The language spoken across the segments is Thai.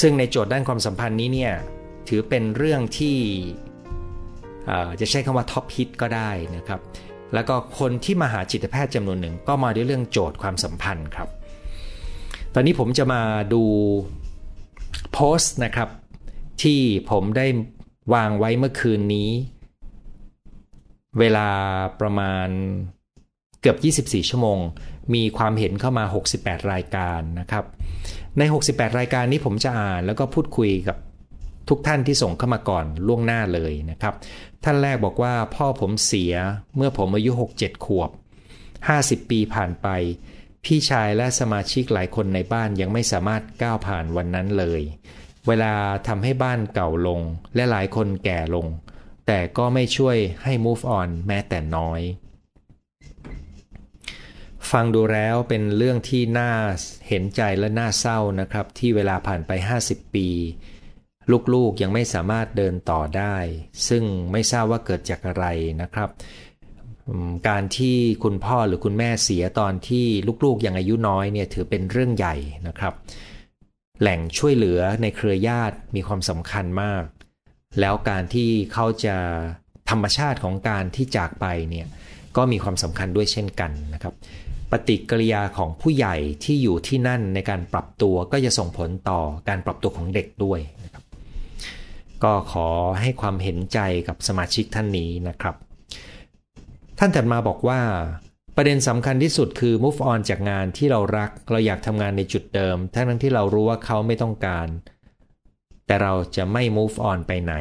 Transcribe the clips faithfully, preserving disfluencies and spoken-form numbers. ซึ่งในโจทย์ด้านความสัมพันธ์นี้เนี่ยถือเป็นเรื่องที่จะใช้คำว่าท็อปฮิตก็ได้นะครับแล้วก็คนที่มาหาจิตแพทย์จำนวนหนึ่งก็มาด้วยเรื่องโจทย์ความสัมพันธ์ครับตอนนี้ผมจะมาดูโพสต์นะครับที่ผมได้วางไว้เมื่อคืนนี้เวลาประมาณเกือบยี่สิบสี่ชั่วโมงมีความเห็นเข้ามาหกสิบแปดรายการนะครับในหกสิบแปดรายการนี้ผมจะอ่านแล้วก็พูดคุยกับทุกท่านที่ส่งเข้ามาก่อนล่วงหน้าเลยนะครับท่านแรกบอกว่าพ่อผมเสียเมื่อผมอายุ หกเจ็ด ขวบห้าสิบปีผ่านไปพี่ชายและสมาชิกหลายคนในบ้านยังไม่สามารถก้าวผ่านวันนั้นเลยเวลาทำให้บ้านเก่าลงและหลายคนแก่ลงแต่ก็ไม่ช่วยให้ move on แม้แต่น้อยฟังดูแล้วเป็นเรื่องที่น่าเห็นใจและน่าเศร้านะครับที่เวลาผ่านไปห้าสิบปีลูกๆยังไม่สามารถเดินต่อได้ซึ่งไม่ทราบว่าเกิดจากอะไรนะครับการที่คุณพ่อหรือคุณแม่เสียตอนที่ลูกๆยังอายุน้อยเนี่ยถือเป็นเรื่องใหญ่นะครับแหล่งช่วยเหลือในเครือญาติมีความสำคัญมากแล้วการที่เขาจะธรรมชาติของการที่จากไปเนี่ยก็มีความสำคัญด้วยเช่นกันนะครับปฏิกิริยาของผู้ใหญ่ที่อยู่ที่นั่นในการปรับตัวก็จะส่งผลต่อการปรับตัวของเด็กด้วยนะครับก็ขอให้ความเห็นใจกับสมาชิกท่านนี้นะครับท่านถัดมาบอกว่าประเด็นสำคัญที่สุดคือ move on จากงานที่เรารักเราอยากทำงานในจุดเดิมทั้งที่เรารู้ว่าเขาไม่ต้องการแต่เราจะไม่ move on ไปไหน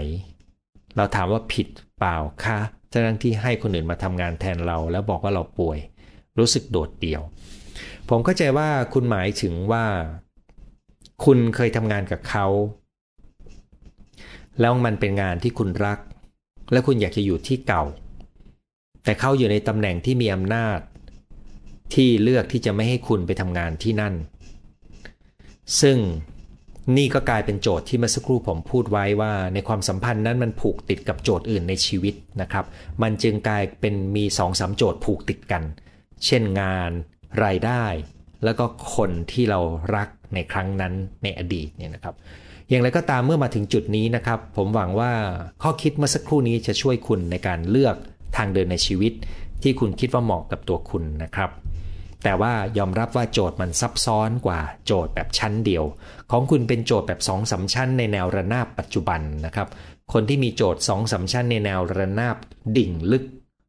เราถามว่าผิดเปล่าคะทั้งที่ให้คนอื่นมาทำงานแทนเราแล้วบอกว่าเราป่วยรู้สึกโดดเดี่ยวผมเข้าใจว่าคุณหมายถึงว่าคุณเคยทำงานกับเขาแล้วมันเป็นงานที่คุณรักและคุณอยากจะอยู่ที่เก่าแต่เขาอยู่ในตำแหน่งที่มีอำนาจที่เลือกที่จะไม่ให้คุณไปทำงานที่นั่นซึ่งนี่ก็กลายเป็นโจทย์ที่เมื่อสักครู่ผมพูดไว้ว่าในความสัมพันธ์นั้นมันผูกติดกับโจทย์อื่นในชีวิตนะครับมันจึงกลายเป็นมี สองสาม โจทย์ผูกติดกันเช่นงานรายได้แล้วก็คนที่เรารักในครั้งนั้นในอดีตเนี่ยนะครับอย่างไรก็ตามเมื่อมาถึงจุดนี้นะครับผมหวังว่าข้อคิดเมื่อสักครู่นี้จะช่วยคุณในการเลือกทางเดินในชีวิตที่คุณคิดว่าเหมาะกับตัวคุณนะครับแต่ว่ายอมรับว่าโจทย์มันซับซ้อนกว่าโจทย์แบบชั้นเดียวของคุณเป็นโจทย์แบบ สองสาม ชั้นในแนวระนาบปัจจุบันนะครับคนที่มีโจทย์ สองสาม ชั้นในแนวระนาบดิ่งลึก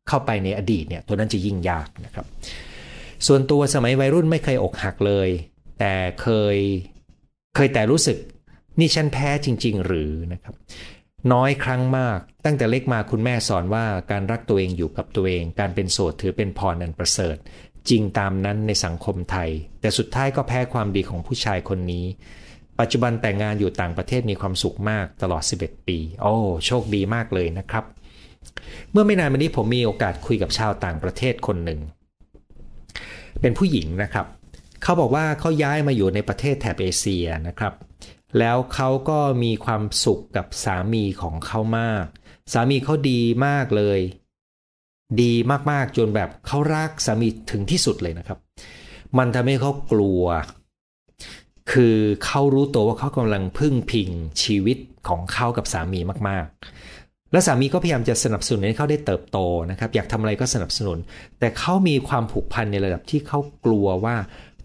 เข้าไปในอดีตเนี่ยตัวนั้นจะยิ่งยากนะครับส่วนตัวสมัยวัยรุ่นไม่เคยอกหักเลยแต่เคยเคยแต่รู้สึกนี่ฉันแพ้จริงๆหรือนะครับน้อยครั้งมากตั้งแต่เล็กมาคุณแม่สอนว่าการรักตัวเองอยู่กับตัวเองการเป็นโสดถือเป็นพรอันประเสริฐจริงตามนั้นในสังคมไทยแต่สุดท้ายก็แพ้ความดีของผู้ชายคนนี้ปัจจุบันแต่งงานอยู่ต่างประเทศมีความสุขมากตลอดสิบเอ็ดปีโอ้โชคดีมากเลยนะครับเมื่อไม่นานมานี้ผมมีโอกาสคุยกับชาวต่างประเทศคนหนึ่งเป็นผู้หญิงนะครับเขาบอกว่าเขาย้ายมาอยู่ในประเทศแถบเอเชียนะครับแล้วเขาก็มีความสุขกับสามีของเขามากสามีเขาดีมากเลยดีมากๆจนแบบเขารักสามีถึงที่สุดเลยนะครับมันทำให้เขากลัวคือเขารู้ตัวว่าเขากำลังพึ่งพิงชีวิตของเขากับสามีมากๆและสามีก็พยายามจะสนับสนุนให้เขาได้เติบโตนะครับอยากทำอะไรก็สนับสนุนแต่เขามีความผูกพันในระดับที่เขากลัวว่า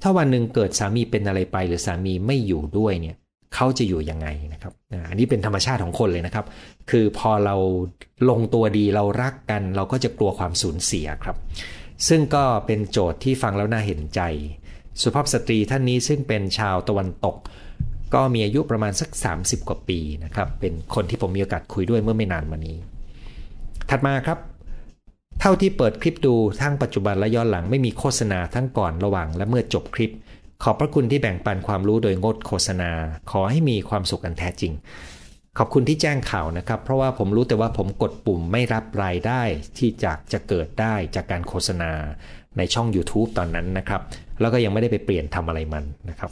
ถ้าวันหนึ่งเกิดสามีเป็นอะไรไปหรือสามีไม่อยู่ด้วยเนี่ยเขาจะอยู่ยังไงนะครับอันนี้เป็นธรรมชาติของคนเลยนะครับคือพอเราลงตัวดีเรารักกันเราก็จะกลัวความสูญเสียครับซึ่งก็เป็นโจทย์ที่ฟังแล้วน่าเห็นใจสุภาพสตรีท่านนี้ซึ่งเป็นชาวตะวันตกก็มีอายุประมาณสักสามสิบกว่าปีนะครับเป็นคนที่ผมมีโอกาสคุยด้วยเมื่อไม่นานมานี้ถัดมาครับเท่าที่เปิดคลิปดูทั้งปัจจุบันและย้อนหลังไม่มีโฆษณาทั้งก่อนระหว่างและเมื่อจบคลิปขอบพระคุณที่แบ่งปันความรู้โดยงดโฆษณาขอให้มีความสุขอันแท้จริงขอบคุณที่แจ้งข่าวนะครับเพราะว่าผมรู้แต่ว่าผมกดปุ่มไม่รับรายได้ที่จากจะเกิดได้จากการโฆษณาในช่อง YouTube ตอนนั้นนะครับแล้วก็ยังไม่ได้ไปเปลี่ยนทำอะไรมันนะครับ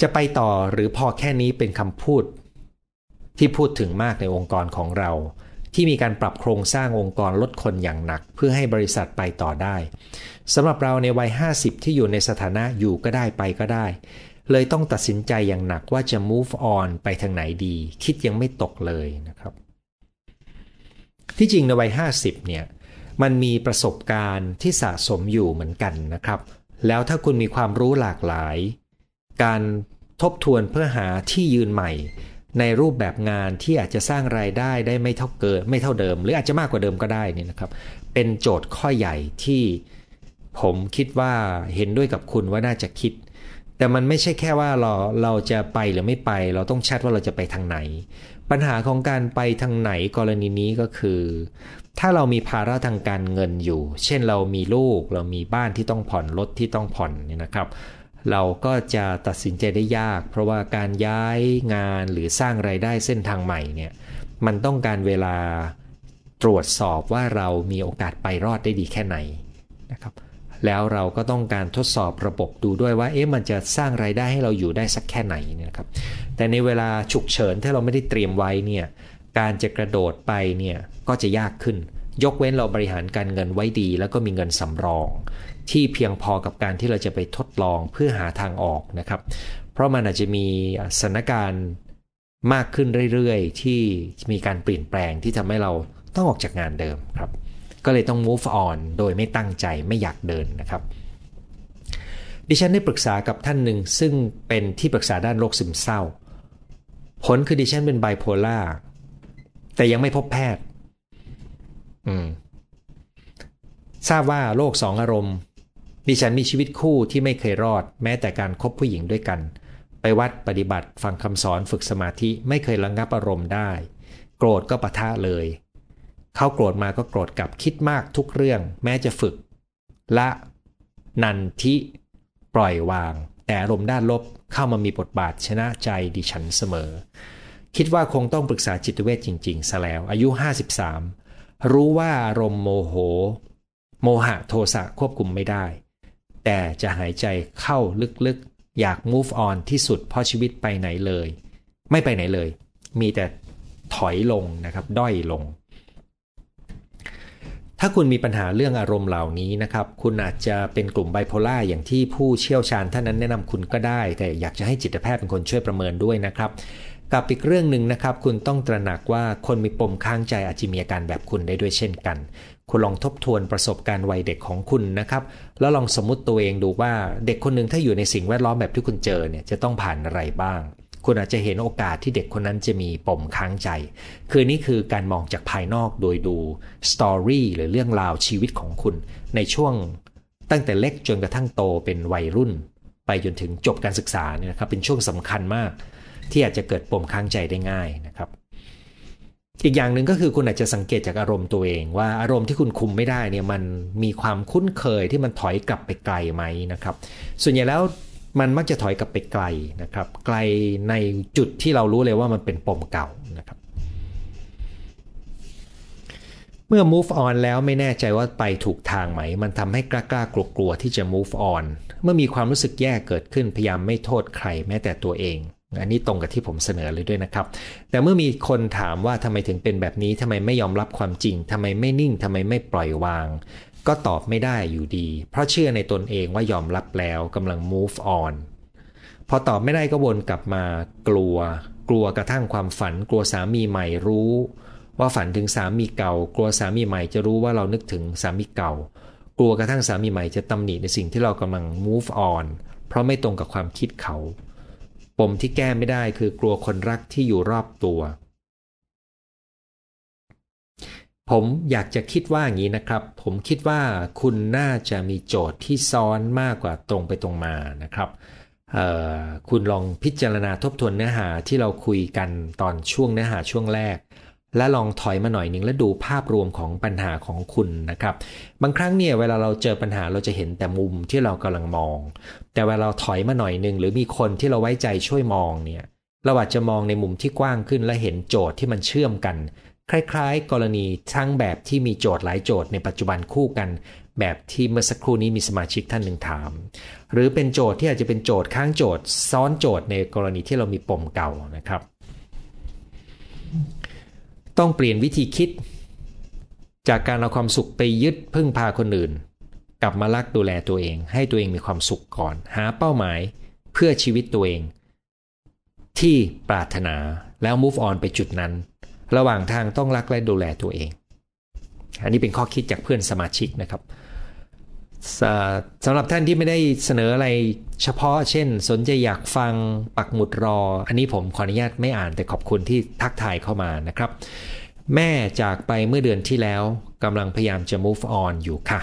จะไปต่อหรือพอแค่นี้เป็นคำพูดที่พูดถึงมากในองค์กรของเราที่มีการปรับโครงสร้างองค์กรลดคนอย่างหนักเพื่อให้บริษัทไปต่อได้สำหรับเราในวัยห้าสิบที่อยู่ในสถานะอยู่ก็ได้ไปก็ได้ เลยต้องตัดสินใจอย่างหนักว่าจะ move on ไปทางไหนดีคิดยังไม่ตกเลยนะครับที่จริงในวัยห้าสิบเนี่ยมันมีประสบการณ์ที่สะสมอยู่เหมือนกันนะครับแล้วถ้าคุณมีความรู้หลากหลายการทบทวนเพื่อหาที่ยืนใหม่ในรูปแบบงานที่อาจจะสร้างรายได้ได้ไม่เท่าเกินไม่เท่าเดิมหรืออาจจะมากกว่าเดิมก็ได้นี่นะครับเป็นโจทย์ข้อใหญ่ที่ผมคิดว่าเห็นด้วยกับคุณว่าน่าจะคิดแต่มันไม่ใช่แค่ว่าเราเราจะไปหรือไม่ไปเราต้องชัดว่าเราจะไปทางไหนปัญหาของการไปทางไหนกรณีนี้ก็คือถ้าเรามีภาระทางการเงินอยู่เช่นเรามีลูกเรามีบ้านที่ต้องผ่อนรถที่ต้องผ่อนเนี่ยนะครับเราก็จะตัดสินใจได้ยากเพราะว่าการย้ายงานหรือสร้างรายได้เส้นทางใหม่เนี่ยมันต้องการเวลาตรวจสอบว่าเรามีโอกาสไปรอดได้ดีแค่ไหนนะครับแล้วเราก็ต้องการทดสอบระบบดูด้วยว่าเอ๊ะมันจะสร้างรายได้ให้เราอยู่ได้สักแค่ไหนนะครับแต่ในเวลาฉุกเฉินถ้าเราไม่ได้เตรียมไว้เนี่ยการจะกระโดดไปเนี่ยก็จะยากขึ้นยกเว้นเราบริหารการเงินไว้ดีแล้วก็มีเงินสำรองที่เพียงพอกับการที่เราจะไปทดลองเพื่อหาทางออกนะครับเพราะมันอาจจะมีสถานการณ์มากขึ้นเรื่อยๆที่มีการเปลี่ยนแปลงที่ทำให้เราต้องออกจากงานเดิมครับก็เลยต้อง move on โดยไม่ตั้งใจไม่อยากเดินนะครับดิฉันได้ปรึกษากับท่านหนึ่งซึ่งเป็นที่ปรึกษาด้านโรคซึมเศร้าผลคือดิฉันเป็นไบโพล่าแต่ยังไม่พบแพทย์อืมทราบว่าโรคสองอารมณ์ดิฉันมีชีวิตคู่ที่ไม่เคยรอดแม้แต่การคบผู้หญิงด้วยกันไปวัดปฏิบัติฟังคำสอนฝึกสมาธิไม่เคยระงับอารมณ์ได้โกรธก็ปะทะเลยเขาโกรธมาก็โกรธกลับคิดมากทุกเรื่องแม้จะฝึกละนันทิปล่อยวางแต่อารมณ์ด้านลบเข้ามามีบทบาทชนะใจดิฉันเสมอคิดว่าคงต้องปรึกษาจิตเวชจริงๆซะแล้วอายุห้าสิบสามรู้ว่าอารมณ์โมโหโมหะโทสะควบคุมไม่ได้แต่จะหายใจเข้าลึกๆอยาก move on ที่สุดเพราะชีวิตไปไหนเลยไม่ไปไหนเลยมีแต่ถอยลงนะครับด้อยลงถ้าคุณมีปัญหาเรื่องอารมณ์เหล่านี้นะครับคุณอาจจะเป็นกลุ่มไบโพล่าอย่างที่ผู้เชี่ยวชาญท่านนั้นแนะนำคุณก็ได้แต่อยากจะให้จิตแพทย์เป็นคนช่วยประเมินด้วยนะครับกับอีกเรื่องหนึ่งนะครับคุณต้องตระหนักว่าคนมีปมค้างใจอาจจะมีอาการแบบคุณได้ด้วยเช่นกันคุณลองทบทวนประสบการณ์วัยเด็กของคุณนะครับแล้วลองสมมติตัวเองดูว่าเด็กคนหนึ่งถ้าอยู่ในสิ่งแวดล้อมแบบที่คุณเจอเนี่ยจะต้องผ่านอะไรบ้างคุณอาจจะเห็นโอกาสที่เด็กคนนั้นจะมีปมค้างใจคือนี่คือการมองจากภายนอกโดยดูสตอรี่หรือเรื่องราวชีวิตของคุณในช่วงตั้งแต่เล็กจนกระทั่งโตเป็นวัยรุ่นไปจนถึงจบการศึกษาเนี่ยนะครับเป็นช่วงสำคัญมากที่อาจจะเกิดปมค้างใจได้ง่ายนะครับอีกอย่างหนึ่งก็คือคุณอาจจะสังเกตจากอารมณ์ตัวเองว่าอารมณ์ที่คุณคุมไม่ได้เนี่ยมันมีความคุ้นเคยที่มันถอยกลับไปไกลไหมนะครับส่วนใหญ่แล้วมันมักจะถอยกลับไปไกลนะครับไกลในจุดที่เรารู้เลยว่ามันเป็นปมเก่านะครับเมื่อ move on แล้วไม่แน่ใจว่าไปถูกทางไหมมันทำให้กล้ากลัวๆที่จะ move on เมื่อมีความรู้สึกแย่เกิดขึ้นพยายามไม่โทษใครแม้แต่ตัวเองอันนี้ตรงกับที่ผมเสนอเลยด้วยนะครับแต่เมื่อมีคนถามว่าทำไมถึงเป็นแบบนี้ทำไมไม่ยอมรับความจริงทำไมไม่นิ่งทำไมไม่ปล่อยวางก็ตอบไม่ได้อยู่ดีเพราะเชื่อในตนเองว่ายอมรับแล้วกำลัง move on พอตอบไม่ได้ก็วนกลับมากลัวกลัวกระทั่งความฝันกลัวสามีใหม่รู้ว่าฝันถึงสามีเก่ากลัวสามีใหม่จะรู้ว่าเรานึกถึงสามีเก่ากลัวกระทั่งสามีใหม่จะตำหนิในสิ่งที่เรากำลัง move on เพราะไม่ตรงกับความคิดเขาปมที่แก้ไม่ได้คือกลัวคนรักที่อยู่รอบตัวผมอยากจะคิดว่าอย่างนี้นะครับผมคิดว่าคุณน่าจะมีโจทย์ที่ซ้อนมากกว่าตรงไปตรงมานะครับคุณลองพิจารณาทบทวนเนื้อหาที่เราคุยกันตอนช่วงเนื้อหาช่วงแรกและลองถอยมาหน่อยนึงและดูภาพรวมของปัญหาของคุณนะครับบางครั้งเนี่ยเวลาเราเจอปัญหาเราจะเห็นแต่มุมที่เรากำลังมองแต่เวลาเราถอยมาหน่อยนึงหรือมีคนที่เราไว้ใจช่วยมองเนี่ยเราอาจจะมองในมุมที่กว้างขึ้นและเห็นโจทย์ที่มันเชื่อมกันคล้ายๆกรณีทั้งแบบที่มีโจทย์หลายโจทย์ในปัจจุบันคู่กันแบบที่เมื่อสักครู่นี้มีสมาชิกท่านหนึ่งถามหรือเป็นโจทย์ที่อาจจะเป็นโจทย์ค้างโจทย์ซ้อนโจทย์ในกรณีที่เรามีปมเก่านะครับต้องเปลี่ยนวิธีคิดจากการเอาความสุขไปยึดพึ่งพาคนอื่นกลับมารักดูแลตัวเองให้ตัวเองมีความสุขก่อนหาเป้าหมาย เพื่อชีวิตตัวเองที่ปรารถนาแล้ว move on ไปจุดนั้นระหว่างทางต้องรักและดูแลตัวเองอันนี้เป็นข้อคิดจากเพื่อนสมาชิกนะครับสำหรับท่านที่ไม่ได้เสนออะไรเฉพาะเช่นสนใจอยากฟังปักหมุดรออันนี้ผมขออนุญาตไม่อ่านแต่ขอบคุณที่ทักทายเข้ามานะครับแม่จากไปเมื่อเดือนที่แล้วกำลังพยายามจะ move on อยู่ค่ะ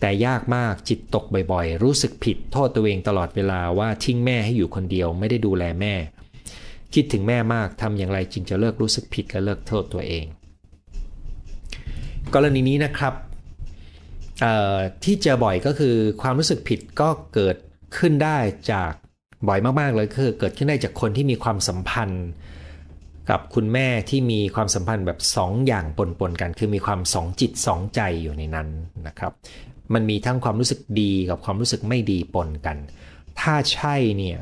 แต่ยากมากจิตตกบ่อยๆรู้สึกผิดโทษตัวเองตลอดเวลาว่าทิ้งแม่ให้อยู่คนเดียวไม่ได้ดูแลแม่คิดถึงแม่มากทำอย่างไรจึงจะเลิกรู้สึกผิดและเลิกโทษตัวเองกรณีนี้นะครับที่เจอบ่อยก็คือความรู้สึกผิดก็เกิดขึ้นได้จากบ่อยมากๆเลยคือเกิดขึ้นได้จากคนที่มีความสัมพันธ์กับคุณแม่ที่มีความสัมพันธ์แบบสองอย่างปนๆกันคือมีความสองจิตสองใจอยู่ในนั้นนะครับมันมีทั้งความรู้สึกดีกับความรู้สึกไม่ดีปนกันถ้าใช่เนี่ย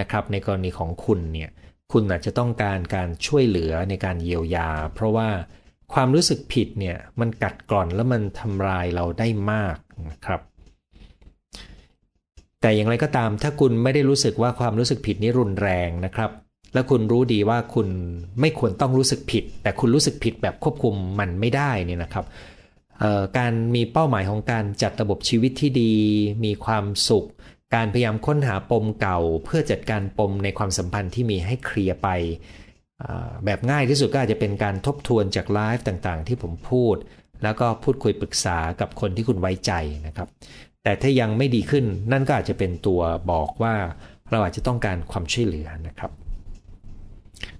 นะครับในกรณีของคุณเนี่ยคุณอาจจะต้องการการช่วยเหลือในการเยียวยาเพราะว่าความรู้สึกผิดเนี่ยมันกัดกร่อนแล้วมันทำลายเราได้มากนะครับแต่อย่างไรก็ตามถ้าคุณไม่ได้รู้สึกว่าความรู้สึกผิดนี้รุนแรงนะครับและคุณรู้ดีว่าคุณไม่ควรต้องรู้สึกผิดแต่คุณรู้สึกผิดแบบควบคุมมันไม่ได้เนี่ยนะครับการมีเป้าหมายของการจัดระบบชีวิตที่ดีมีความสุขการพยายามค้นหาปมเก่าเพื่อจัดการปมในความสัมพันธ์ที่มีให้เคลียร์ไปแบบง่ายที่สุดก็อาจจะเป็นการทบทวนจากไลฟ์ต่างๆที่ผมพูดแล้วก็พูดคุยปรึกษากับคนที่คุณไว้ใจนะครับแต่ถ้ายังไม่ดีขึ้นนั่นก็อาจจะเป็นตัวบอกว่าเราอาจจะต้องการความช่วยเหลือนะครับ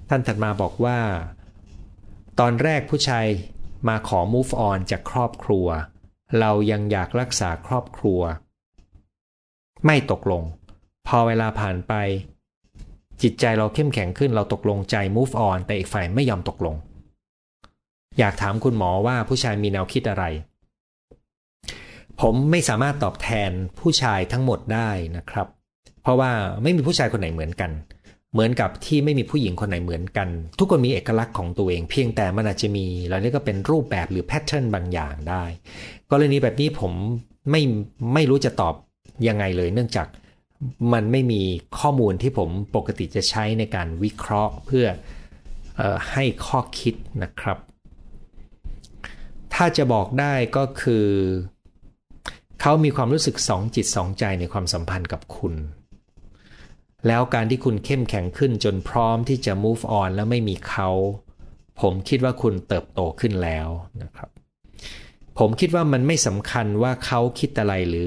ท่านถัดมาบอกว่าตอนแรกผู้ชายมาขอ move on จากครอบครัวเรายังอยากรักษาครอบครัวไม่ตกลงพอเวลาผ่านไปจิตใจเราเข้มแข็งขึ้นเราตกลงใจ move on แต่อีกฝ่ายไม่ยอมตกลงอยากถามคุณหมอว่าผู้ชายมีแนวคิดอะไรผมไม่สามารถตอบแทนผู้ชายทั้งหมดได้นะครับเพราะว่าไม่มีผู้ชายคนไหนเหมือนกันเหมือนกับที่ไม่มีผู้หญิงคนไหนเหมือนกันทุกคนมีเอกลักษณ์ของตัวเองเพียงแต่มันอาจจะมีแล้วนี่ก็เป็นรูปแบบหรือแพทเทิร์นบางอย่างได้กรณีแบบนี้ผมไม่ไม่รู้จะตอบยังไงเลยเนื่องจากมันไม่มีข้อมูลที่ผมปกติจะใช้ในการวิเคราะห์เพื่อเอ่อให้ข้อคิดนะครับถ้าจะบอกได้ก็คือเขามีความรู้สึกสองจิตสองใจในความสัมพันธ์กับคุณแล้วการที่คุณเข้มแข็งขึ้นจนพร้อมที่จะ move on แล้วไม่มีเขาผมคิดว่าคุณเติบโตขึ้นแล้วนะครับผมคิดว่ามันไม่สำคัญว่าเขาคิดอะไรหรือ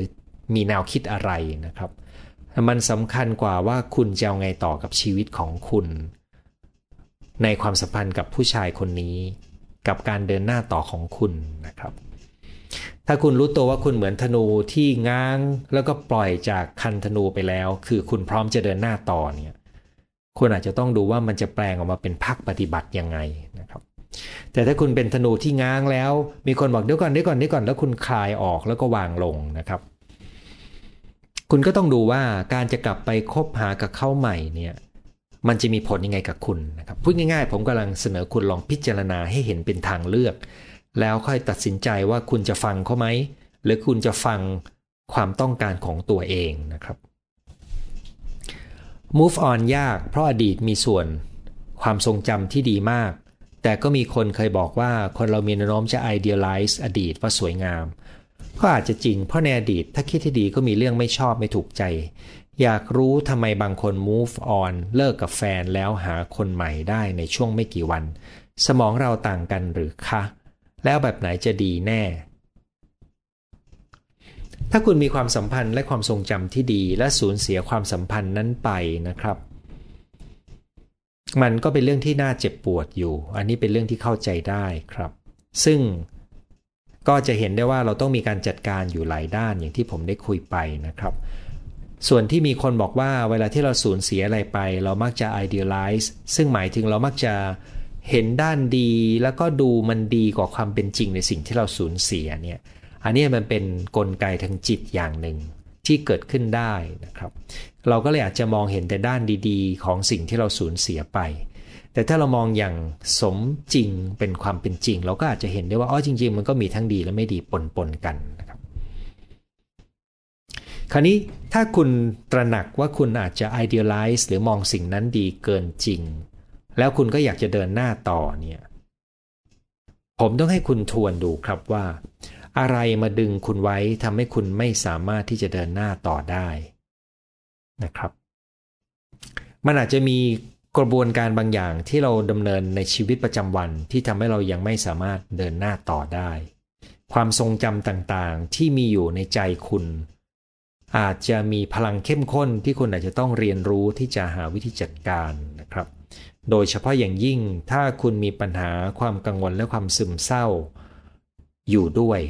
มีแนวคิดอะไรนะครับมันสำคัญกว่าว่าคุณจะเอาไงต่อกับชีวิตของคุณในความสัมพันธ์กับผู้ชายคนนี้กับการเดินหน้าต่อของคุณนะครับถ้าคุณรู้ตัวว่าคุณเหมือนธนูที่ง้างแล้วก็ปล่อยจากคันธนูไปแล้วคือคุณพร้อมจะเดินหน้าต่อเนี่ยคุณอาจจะต้องดูว่ามันจะแปลงออกมาเป็นภาคปฏิบัติยังไงนะครับแต่ถ้าคุณเป็นธนูที่ง้างแล้วมีคนบอกเดี๋ยวก่อนเดี๋ยวก่อนเดี๋ยวก่อนแล้วคุณคลายออกแล้วก็วางลงนะครับคุณก็ต้องดูว่าการจะกลับไปคบหากับเขาใหม่เนี่ยมันจะมีผลยังไงกับคุณนะครับพูดง่ายๆผมกำลังเสนอคุณลองพิจารณาให้เห็นเป็นทางเลือกแล้วค่อยตัดสินใจว่าคุณจะฟังเขาไหมหรือคุณจะฟังความต้องการของตัวเองนะครับ move on ยากเพราะอดีตมีส่วนความทรงจำที่ดีมากแต่ก็มีคนเคยบอกว่าคนเรามีแนวโน้มจะ idealize อดีตว่าสวยงามก็อาจจะจริงเพราะในอดีตถ้าคิดที่ดีก็มีเรื่องไม่ชอบไม่ถูกใจอยากรู้ทำไมบางคน move on เลิกกับแฟนแล้วหาคนใหม่ได้ในช่วงไม่กี่วันสมองเราต่างกันหรือคะแล้วแบบไหนจะดีแน่ถ้าคุณมีความสัมพันธ์และความทรงจำที่ดีและสูญเสียความสัมพันธ์นั้นไปนะครับมันก็เป็นเรื่องที่น่าเจ็บปวดอยู่อันนี้เป็นเรื่องที่เข้าใจได้ครับซึ่งก็จะเห็นได้ว่าเราต้องมีการจัดการอยู่หลายด้านอย่างที่ผมได้คุยไปนะครับส่วนที่มีคนบอกว่าเวลาที่เราสูญเสียอะไรไปเรามักจะ idealize ซึ่งหมายถึงเรามักจะเห็นด้านดีแล้วก็ดูมันดีกว่าความเป็นจริงในสิ่งที่เราสูญเสียเนี่ยอันนี้มันเป็นกลไกทางจิตอย่างหนึ่งที่เกิดขึ้นได้นะครับเราก็เลยอาจจะมองเห็นแต่ด้านดีๆของสิ่งที่เราสูญเสียไปแต่ถ้าเรามองอย่างสมจริงเป็นความเป็นจริงเราก็อาจจะเห็นได้ว่าอ๋อจริงๆมันก็มีทั้งดีและไม่ดีปนๆกันนะครับ คราวนี้ถ้าคุณตระหนักว่าคุณอาจจะ idealize หรือมองสิ่งนั้นดีเกินจริงแล้วคุณก็อยากจะเดินหน้าต่อเนี่ยผมต้องให้คุณทวนดูครับว่าอะไรมาดึงคุณไว้ทำให้คุณไม่สามารถที่จะเดินหน้าต่อได้นะครับมันอาจจะมีกระบวนการบางอย่างที่เราดำเนินในชีวิตประจำวันที่ทำให้เรายังไม่สามารถเดินหน้าต่อได้ความทรงจำต่างๆที่มีอยู่ในใจคุณอาจจะมีพลังเข้มข้นที่คุณอาจจะต้องเรียนรู้ที่จะหาวิธีจัดการนะครับโดยเฉพาะอย่างยิ่งถ้าคุณมีปัญหาความกังวลและความซึมเศร้าอยู่ด้วย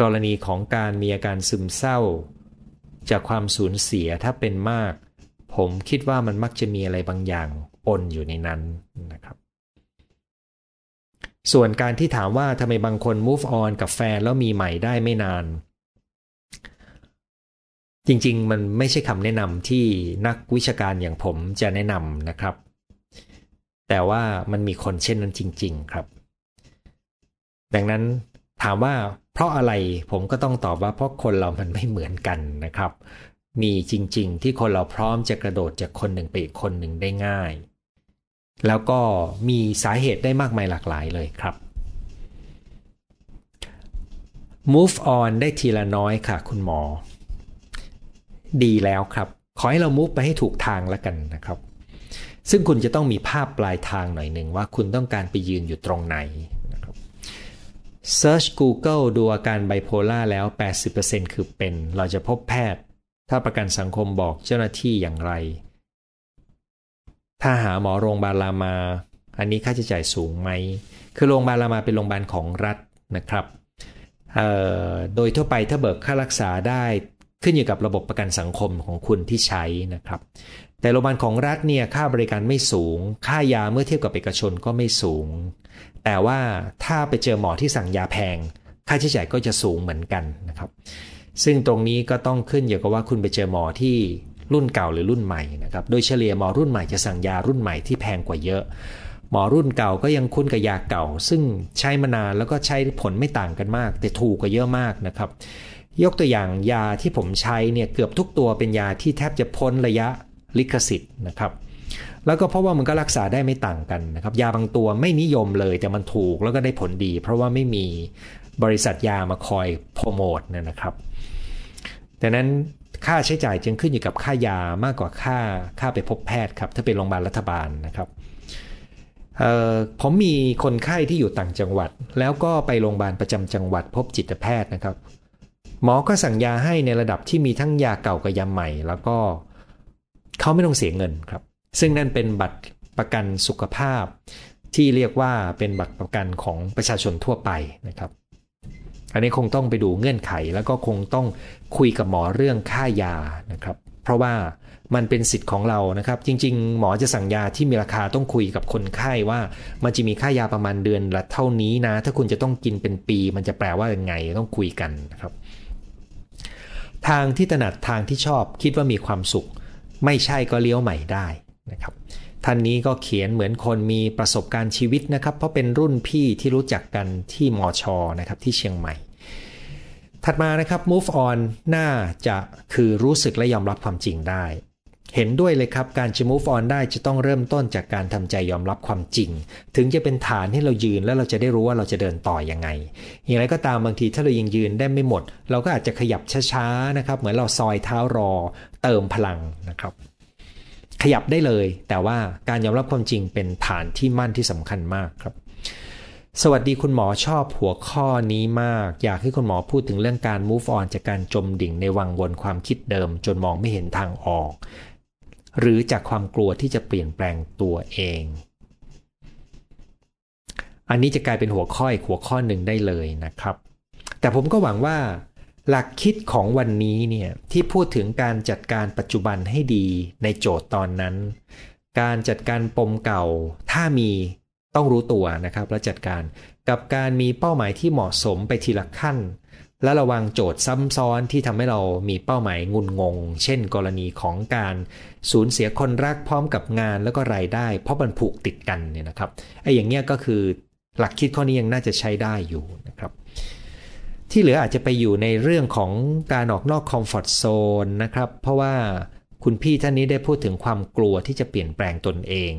กรณีของการมีอาการซึมเศร้าจากความสูญเสียถ้าเป็นมากผมคิดว่ามันมักจะมีอะไรบางอย่างปนอยู่ในนั้นนะครับส่วนการที่ถามว่าทำไมบางคน move on กับแฟนแล้วมีใหม่ได้ไม่นานจริงๆมันไม่ใช่คำแนะนำที่นักวิชาการอย่างผมจะแนะนำนะครับแต่ว่ามันมีคนเช่นนั้นจริงๆครับดังนั้นถามว่าเพราะอะไรผมก็ต้องตอบว่าเพราะคนเรามันไม่เหมือนกันนะครับมีจริงๆที่คนเราพร้อมจะกระโดดจากคนหนึ่งไปอีกคนหนึ่งได้ง่ายแล้วก็มีสาเหตุได้มากมายหลากหลายเลยครับ move on ได้ทีละน้อยค่ะคุณหมอดีแล้วครับขอให้เรา move ไปให้ถูกทางแล้วกันนะครับซึ่งคุณจะต้องมีภาพปลายทางหน่อยหนึ่งว่าคุณต้องการไปยืนอยู่ตรงไหนนะครับ search Google ดูอาการไบโพล่าแล้ว แปดสิบเปอร์เซ็นต์ คือเป็นเราจะพบแพทย์ถ้าประกันสังคมบอกเจ้าหน้าที่อย่างไรถ้าหาหมอโรงพยาบาลรามาอันนี้ค่าใช้จ่ายสูงไหมคือโรงพยาบาลรามาเป็นโรงพยาบาลของรัฐนะครับโดยทั่วไปถ้าเบิกค่ารักษาได้ขึ้นอยู่กับระบบประกันสังคมของคุณที่ใช้นะครับแต่โรงพยาบาลของรัฐเนี่ยค่าบริการไม่สูงค่ายาเมื่อเทียบกับเอกชนก็ไม่สูงแต่ว่าถ้าไปเจอหมอที่สั่งยาแพงค่าใช้จ่ายก็จะสูงเหมือนกันนะครับซึ่งตรงนี้ก็ต้องขึ้นอยู่กับว่าคุณไปเจอหมอที่รุ่นเก่าหรือรุ่นใหม่นะครับโดยเฉลี่ยหมอรุ่นใหม่จะสั่งยารุ่นใหม่ที่แพงกว่าเยอะหมอรุ่นเก่าก็ยังคุ้นกับยาเก่าซึ่งใช้มานานแล้วก็ใช้ผลไม่ต่างกันมากแต่ถูกกว่าเยอะมากนะครับยกตัวอย่างยาที่ผมใช้เนี่ยเกือบทุกตัวเป็นยาที่แทบจะพ้นระยะลิขสิทธิ์นะครับแล้วก็เพราะว่ามันก็รักษาได้ไม่ต่างกันนะครับยาบางตัวไม่นิยมเลยแต่มันถูกแล้วก็ได้ผลดีเพราะว่าไม่มีบริษัทยามาคอยโปรโมทเนี่ยนะครับดังนั้นค่าใช้จ่ายจึงขึ้นอยู่กับค่ายามากกว่าค่าค่าไปพบแพทย์ครับถ้าเป็นโรงพยาบาลรัฐบาลนะครับเอ่อผมมีคนไข้ที่อยู่ต่างจังหวัดแล้วก็ไปโรงพยาบาลประจำจังหวัดพบจิตแพทย์นะครับหมอก็สั่งยาให้ในระดับที่มีทั้งยาเก่ากับยาใหม่แล้วก็เขาไม่ต้องเสียเงินครับซึ่งนั่นเป็นบัตรประกันสุขภาพที่เรียกว่าเป็นบัตรประกันของประชาชนทั่วไปนะครับอันนี้คงต้องไปดูเงื่อนไขแล้วก็คงต้องคุยกับหมอเรื่องค่ายานะครับเพราะว่ามันเป็นสิทธิ์ของเรานะครับจริงๆหมอจะสั่งยาที่มีราคาต้องคุยกับคนไข้ว่ามันจะมีค่ายาประมาณเดือนละเท่านี้นะถ้าคุณจะต้องกินเป็นปีมันจะแปลว่ายังไงต้องคุยกันนะครับทางที่ถนัดทางที่ชอบคิดว่ามีความสุขไม่ใช่ก็เลี้ยวใหม่ได้นะครับท่านนี้ก็เขียนเหมือนคนมีประสบการณ์ชีวิตนะครับเพราะเป็นรุ่นพี่ที่รู้จักกันที่มช.นะครับที่เชียงใหม่ถัดมานะครับ move on น่าจะคือรู้สึกและยอมรับความจริงได้เห็นด้วยเลยครับการจะ move on ได้จะต้องเริ่มต้นจากการทำใจยอมรับความจริงถึงจะเป็นฐานให้เรายืนแล้วเราจะได้รู้ว่าเราจะเดินต่อยังไงอย่างไรก็ตามบางทีถ้าเรายังยืนได้ไม่หมดเราก็อาจจะขยับช้าๆนะครับเหมือนเราซอยเท้ารอเติมพลังนะครับขยับได้เลยแต่ว่าการยอมรับความจริงเป็นฐานที่มั่นที่สำคัญมากครับสวัสดีคุณหมอชอบหัวข้อนี้มากอยากให้คุณหมอพูดถึงเรื่องการ move on จากการจมดิ่งในวังวนความคิดเดิมจนมองไม่เห็นทางออกหรือจากความกลัวที่จะเปลี่ยนแปลงตัวเองอันนี้จะกลายเป็นหัวข้ออีกหัวข้อหนึ่งได้เลยนะครับแต่ผมก็หวังว่าหลักคิดของวันนี้เนี่ยที่พูดถึงการจัดการปัจจุบันให้ดีในโจทย์ตอนนั้นการจัดการปมเก่าถ้ามีต้องรู้ตัวนะครับและจัดการกับการมีเป้าหมายที่เหมาะสมไปทีละขั้นและระวังโจทย์ซ้ำซ้อนที่ทำให้เรามีเป้าหมายงุนงงเช่นกรณีของการสูญเสียคนรักพร้อมกับงานแล้วก็รายได้เพราะมันผูกติดกันเนี่ยนะครับไอ้อย่างเงี้ยก็คือหลักคิดข้อนี้ยังน่าจะใช้ได้อยู่นะครับ ที่เหลืออาจจะไปอยู่ในเรื่องของการออกนอกคอมฟอร์ตโซนนะครับเพราะว่าคุณพี่ท่านนี้ได้พูดถึงความกลัวที่จะเปลี่ยนแปลงตนเอง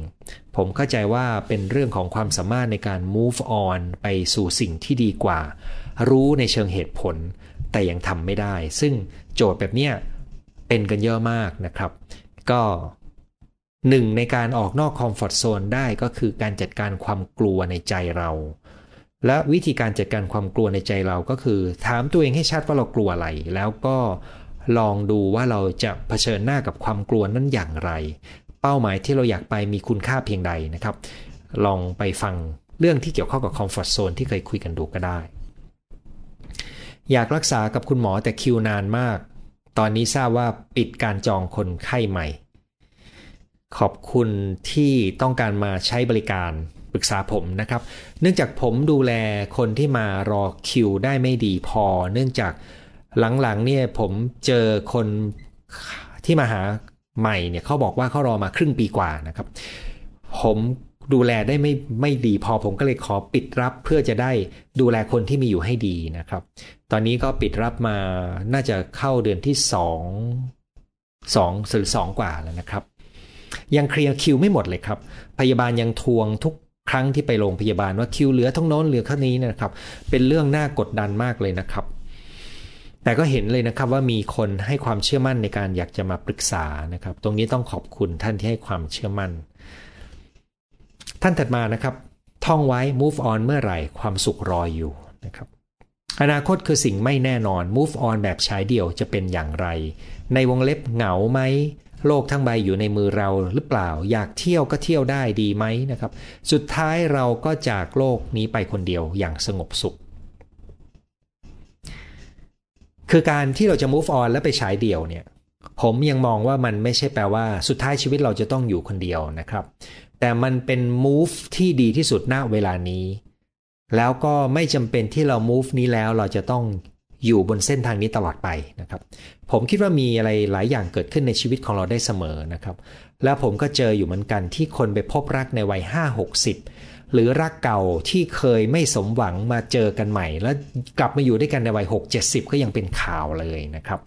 ผมเข้าใจว่าเป็นเรื่องของความสามารถในการ move on ไปสู่สิ่งที่ดีกว่ารู้ในเชิงเหตุผลแต่ยังทำไม่ได้ซึ่งโจทย์แบบเนี้ยเป็นกันเยอะมากนะครับก็หนึ่งในการออกนอกคอมฟอร์ตโซนได้ก็คือการจัดการความกลัวในใจเราและวิธีการจัดการความกลัวในใจเราก็คือถามตัวเองให้ชัดว่าเรากลัวอะไรแล้วก็ลองดูว่าเราจะเผชิญหน้ากับความกลัวนั้นอย่างไรเป้าหมายที่เราอยากไปมีคุณค่าเพียงใดนะครับลองไปฟังเรื่องที่เกี่ยวข้องกับคอมฟอร์ตโซนที่เคยคุยกันดูก็ได้อยากรักษากับคุณหมอแต่คิวนานมากตอนนี้ทราบว่าปิดการจองคนไข้ใหม่ขอบคุณที่ต้องการมาใช้บริการปรึกษาผมนะครับเนื่องจากผมดูแลคนที่มารอคิวได้ไม่ดีพอเนื่องจากหลังๆเนี่ยผมเจอคนที่มาหาใหม่เนี่ยเขาบอกว่าเขารอมาครึ่งปีกว่านะครับผมดูแลได้ไม่ไม่ดีพอผมก็เลยขอปิดรับเพื่อจะได้ดูแลคนที่มีอยู่ให้ดีนะครับตอนนี้ก็ปิดรับมาน่าจะเข้าเดือนที่สอง สองหรือสองกว่าแล้วนะครับยังเคลียร์คิวไม่หมดเลยครับพยาบาลยังทวงทุกครั้งที่ไปโรงพยาบาลว่าคิวเหลือทั้งโน้นเหลือเท่านี้นะครับเป็นเรื่องน่ากดดันมากเลยนะครับแต่ก็เห็นเลยนะครับว่ามีคนให้ความเชื่อมั่นในการอยากจะมาปรึกษานะครับตรงนี้ต้องขอบคุณท่านที่ให้ความเชื่อมั่นท่านถัดมานะครับท่องไว้ move on เมื่อไหร่ความสุขรออยู่นะครับอนาคตคือสิ่งไม่แน่นอน move on แบบชายเดี่ยวจะเป็นอย่างไรในวงเล็บเหงาไหมโลกทั้งใบอยู่ในมือเราหรือเปล่าอยากเที่ยวก็เที่ยวได้ดีไหมนะครับสุดท้ายเราก็จากโลกนี้ไปคนเดียวอย่างสงบสุขคือการที่เราจะ move on แล้วไปฉายเดี่ยวเนี่ยผมยังมองว่ามันไม่ใช่แปลว่าสุดท้ายชีวิตเราจะต้องอยู่คนเดียวนะครับแต่มันเป็น move ที่ดีที่สุดณเวลานี้แล้วก็ไม่จำเป็นที่เรา move นี้แล้วเราจะต้องอยู่บนเส้นทางนี้ตลอดไปนะครับผมคิดว่ามีอะไรหลายอย่างเกิดขึ้นในชีวิตของเราได้เสมอนะครับและผมก็เจออยู่เหมือนกันที่คนไปพบรักในวัยห้า หกสิบหรือรักเก่าที่เคยไม่สมหวังมาเจอกันใหม่แล้วกลับมาอยู่ด้วยกันในวัยหก เจ็ดสิบก็ยังเป็นข่าวเลยนะครับ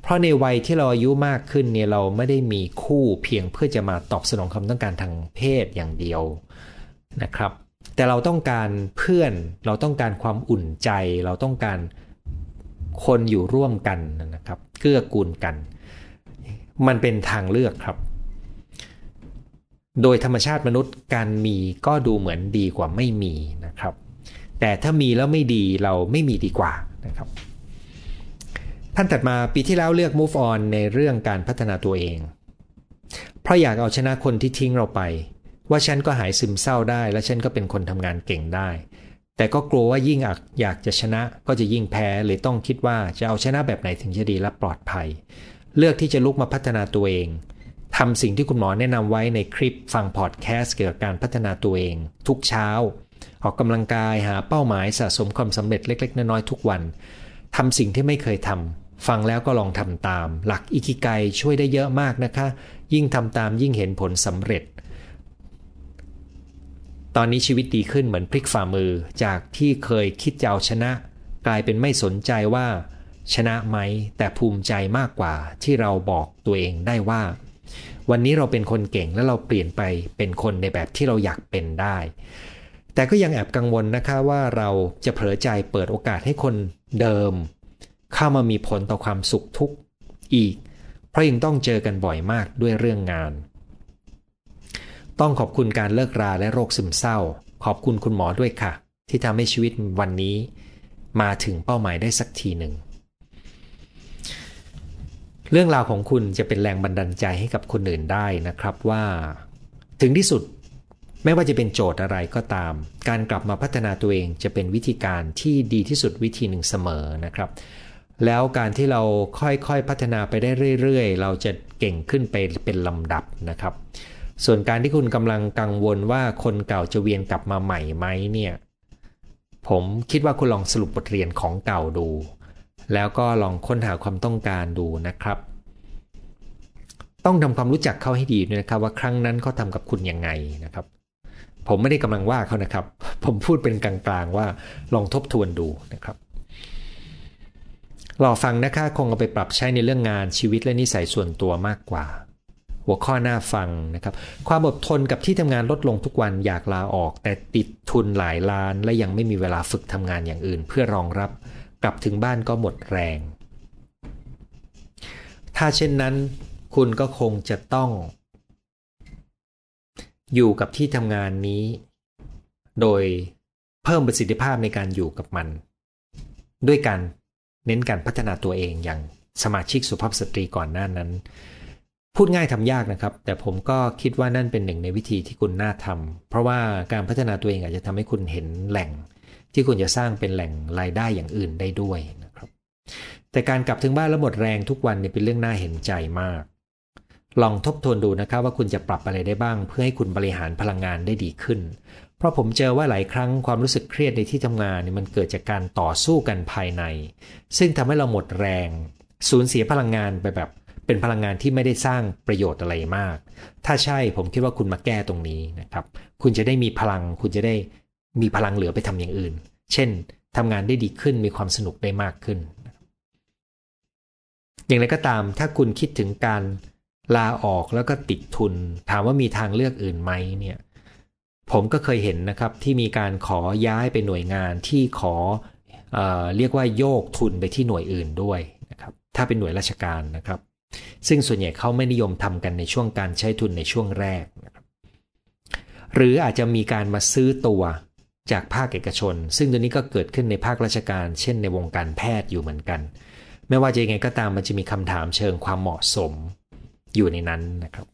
เพราะในวัยที่เราอายุมากขึ้นเนี่ยเราไม่ได้มีคู่เพียงเพื่อจะมาตอบสนองความต้องการทางเพศอย่างเดียวนะครับแต่เราต้องการเพื่อนเราต้องการความอุ่นใจเราต้องการคนอยู่ร่วมกันนะครับเกื้อกูลกันมันเป็นทางเลือกครับโดยธรรมชาติมนุษย์การมีก็ดูเหมือนดีกว่าไม่มีนะครับแต่ถ้ามีแล้วไม่ดีเราไม่มีดีกว่านะครับท่านถัดมาปีที่แล้วเลือก move on ในเรื่องการพัฒนาตัวเองเพราะอยากเอาชนะคนที่ทิ้งเราไปว่าฉันก็หายซึมเศร้าได้และฉันก็เป็นคนทำงานเก่งได้แต่ก็กลัวว่ายิ่งอยากจะชนะก็จะยิ่งแพ้เลยต้องคิดว่าจะเอาชนะแบบไหนถึงจะดีและปลอดภัยเลือกที่จะลุกมาพัฒนาตัวเองทำสิ่งที่คุณหมอแนะนำไว้ในคลิปฟังพอดแคสต์เกี่ยวกับการพัฒนาตัวเองทุกเช้าออกกำลังกายหาเป้าหมายสะสมความสำเร็จเล็กๆน้อยๆทุกวันทำสิ่งที่ไม่เคยทำฟังแล้วก็ลองทำตามหลักอิคิไกช่วยได้เยอะมากนะคะยิ่งทำตามยิ่งเห็นผลสำเร็จตอนนี้ชีวิตดีขึ้นเหมือนพลิกฝ่ามือจากที่เคยคิดจะเอาชนะกลายเป็นไม่สนใจว่าชนะไหมแต่ภูมิใจมากกว่าที่เราบอกตัวเองได้ว่าวันนี้เราเป็นคนเก่งและเราเปลี่ยนไปเป็นคนในแบบที่เราอยากเป็นได้แต่ก็ยังแอบกังวลนะคะว่าเราจะเผลอใจเปิดโอกาสให้คนเดิมเข้ามามีผลต่อความสุขทุกข์อีกเพราะยังต้องเจอกันบ่อยมากด้วยเรื่องงานต้องขอบคุณการเลิกราและโรคซึมเศร้าขอบคุณคุณหมอด้วยค่ะที่ทำให้ชีวิตวันนี้มาถึงเป้าหมายได้สักทีหนึ่งเรื่องราวของคุณจะเป็นแรงบันดาลใจให้กับคนอื่นได้นะครับว่าถึงที่สุดไม่ว่าจะเป็นโจทย์อะไรก็ตามการกลับมาพัฒนาตัวเองจะเป็นวิธีการที่ดีที่สุดวิธีหนึ่งเสมอนะครับแล้วการที่เราค่อยๆพัฒนาไปได้เรื่อยๆเราจะเก่งขึ้นไปเป็นลำดับนะครับส่วนการที่คุณกำลังกังวลว่าคนเก่าจะเวียนกลับมาใหม่ไหมเนี่ยผมคิดว่าคุณลองสรุปบทเรียนของเก่าดูแล้วก็ลองค้นหาความต้องการดูนะครับต้องทำความรู้จักเขาให้ดีด้วยนะครับว่าครั้งนั้นเขาทำกับคุณยังไงนะครับผมไม่ได้กำลังว่าเขานะครับผมพูดเป็นกลางๆว่าลองทบทวนดูนะครับ รอฟังนะคะคงเอาไปปรับใช้ในเรื่องงานชีวิตและนิสัยส่วนตัวมากกว่าหัวข้อหน้าฟังนะครับความอดทนกับที่ทำงานลดลงทุกวันอยากลาออกแต่ติดทุนหลายล้านและยังไม่มีเวลาฝึกทำงานอย่างอื่นเพื่อรองรับกลับถึงบ้านก็หมดแรงถ้าเช่นนั้นคุณก็คงจะต้องอยู่กับที่ทำงานนี้โดยเพิ่มประสิทธิภาพในการอยู่กับมันด้วยการเน้นการพัฒนาตัวเองอย่างสมาชิกสุภาพสตรีก่อนหน้านั้นพูดง่ายทำยากนะครับแต่ผมก็คิดว่านั่นเป็นหนึ่งในวิธีที่คุณน่าทำเพราะว่าการพัฒนาตัวเองอาจจะทำให้คุณเห็นแหล่งที่คุณจะสร้างเป็นแหล่งรายได้อย่างอื่นได้ด้วยนะครับแต่การกลับถึงบ้านแล้วหมดแรงทุกวันเนี่ยเป็นเรื่องน่าเห็นใจมากลองทบทวนดูนะครับว่าคุณจะปรับอะไรได้บ้างเพื่อให้คุณบริหารพลังงานได้ดีขึ้นเพราะผมเจอว่าหลายครั้งความรู้สึกเครียดในที่ทำงานเนี่ยมันเกิดจากการต่อสู้กันภายในซึ่งทำให้เราหมดแรงสูญเสียพลังงานไปแบบเป็นพลังงานที่ไม่ได้สร้างประโยชน์อะไรมากถ้าใช่ผมคิดว่าคุณมาแก้ตรงนี้นะครับคุณจะได้มีพลังคุณจะได้มีพลังเหลือไปทำอย่างอื่นเช่นทำงานได้ดีขึ้นมีความสนุกได้มากขึ้นอย่างไรก็ตามถ้าคุณคิดถึงการลาออกแล้วก็ติดทุนถามว่ามีทางเลือกอื่นไหมเนี่ยผมก็เคยเห็นนะครับที่มีการขอย้ายไปหน่วยงานที่ขอ เอ่อ เรียกว่าโยกทุนไปที่หน่วยอื่นด้วยนะครับถ้าเป็นหน่วยราชการนะครับซึ่งส่วนใหญ่เขาไม่นิยมทำกันในช่วงการใช้ทุนในช่วงแรกนะครับหรืออาจจะมีการมาซื้อตัวจากภาคเอกชนซึ่งตัวนี้ก็เกิดขึ้นในภาคราชการเช่นในวงการแพทย์อยู่เหมือนกันไม่ว่าจะยังไงก็ตามมันจะมีคำถามเชิงความเหมาะสมอยู่ในนั้นนะครับ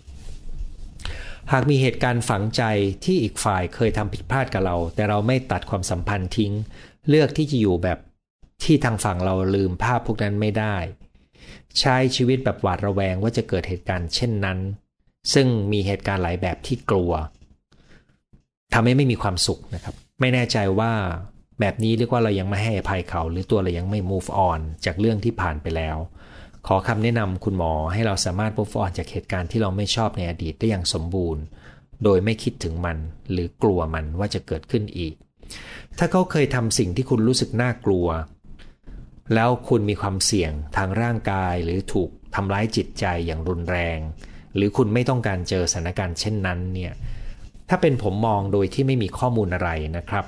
หากมีเหตุการณ์ฝังใจที่อีกฝ่ายเคยทำผิดพลาดกับเราแต่เราไม่ตัดความสัมพันธ์ทิ้งเลือกที่จะอยู่แบบที่ทางฝั่งเราลืมภาพพวกนั้นไม่ได้ใช้ชีวิตแบบหวาดระแวงว่าจะเกิดเหตุการณ์เช่นนั้นซึ่งมีเหตุการณ์หลายแบบที่กลัวทำให้ไม่มีความสุขนะครับไม่แน่ใจว่าแบบนี้เรียกว่าเรายังไม่ให้อภัยเขาหรือตัวเรายังไม่ move on จากเรื่องที่ผ่านไปแล้วขอคำแนะนำคุณหมอให้เราสามารถ move on จากเหตุการณ์ที่เราไม่ชอบในอดีตได้อย่างสมบูรณ์โดยไม่คิดถึงมันหรือกลัวมันว่าจะเกิดขึ้นอีกถ้าเขาเคยทำสิ่งที่คุณรู้สึกน่ากลัวแล้วคุณมีความเสี่ยงทางร่างกายหรือถูกทำร้ายจิตใจอย่างรุนแรงหรือคุณไม่ต้องการเจอสถานการณ์เช่นนั้นเนี่ยถ้าเป็นผมมองโดยที่ไม่มีข้อมูลอะไรนะครับ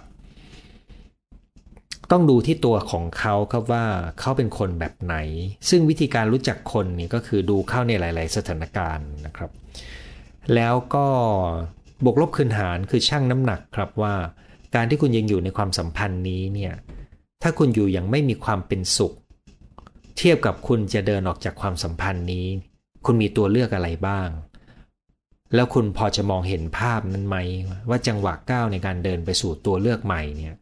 ต้องดูที่ตัวของเขาครับว่าเขาเป็นคนแบบไหนซึ่งวิธีการรู้จักคนนี่ก็คือดูเข้าในหลายๆสถานการณ์นะครับแล้วก็บวกลบคูณหารคือชั่งน้ำหนักครับว่าการที่คุณยังอยู่ในความสัมพันธ์นี้เนี่ยถ้าคุณอยู่อย่างไม่มีความเป็นสุขเทียบกับคุณจะเดินออกจากความสัมพันธ์นี้คุณมีตัวเลือกอะไรบ้างแล้วคุณพอจะมองเห็นภาพนั้นไหมว่าจังหวะก้าวในการเดินไปสู่ตัวเลือกใหม่เนี่ย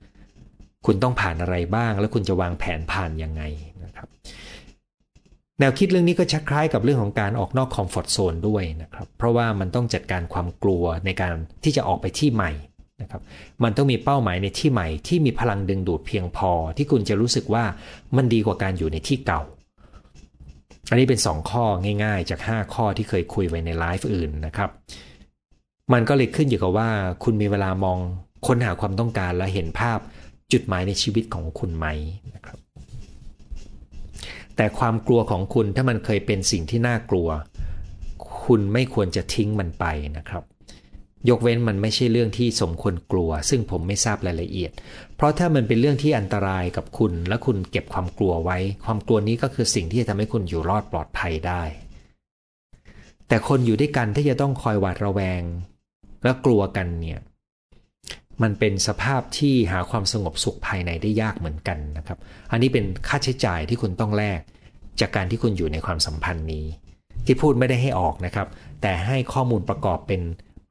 คุณต้องผ่านอะไรบ้างแล้วคุณจะวางแผนผ่านยังไงนะครับแนวคิดเรื่องนี้ก็ชักคล้ายกับเรื่องของการออกนอกคอมฟอร์ตโซนด้วยนะครับเพราะว่ามันต้องจัดการความกลัวในการที่จะออกไปที่ใหม่นะครับมันต้องมีเป้าหมายในที่ใหม่ที่มีพลังดึงดูดเพียงพอที่คุณจะรู้สึกว่ามันดีกว่าการอยู่ในที่เก่าอันนี้เป็นสองข้อง่ายๆจากห้าข้อที่เคยคุยไว้ในไลฟ์อื่นนะครับมันก็เลยขึ้นอยู่กับว่าคุณมีเวลามองค้นหาความต้องการและเห็นภาพจุดหมายในชีวิตของคุณไหมนะครับแต่ความกลัวของคุณถ้ามันเคยเป็นสิ่งที่น่ากลัวคุณไม่ควรจะทิ้งมันไปนะครับยกเว้นมันไม่ใช่เรื่องที่สมควรกลัวซึ่งผมไม่ทราบรายละเอียดเพราะถ้ามันเป็นเรื่องที่อันตรายกับคุณและคุณเก็บความกลัวไว้ความกลัวนี้ก็คือสิ่งที่จะทำให้คุณอยู่รอดปลอดภัยได้แต่คนอยู่ด้วยกันที่จะต้องคอยหวาดระแวงและกลัวกันเนี่ยมันเป็นสภาพที่หาความสงบสุขภายในได้ยากเหมือนกันนะครับอันนี้เป็นค่าใช้จ่ายที่คุณต้องแลกจากการที่คุณอยู่ในความสัมพันธ์นี้ที่พูดไม่ได้ให้ออกนะครับแต่ให้ข้อมูลประกอบเป็น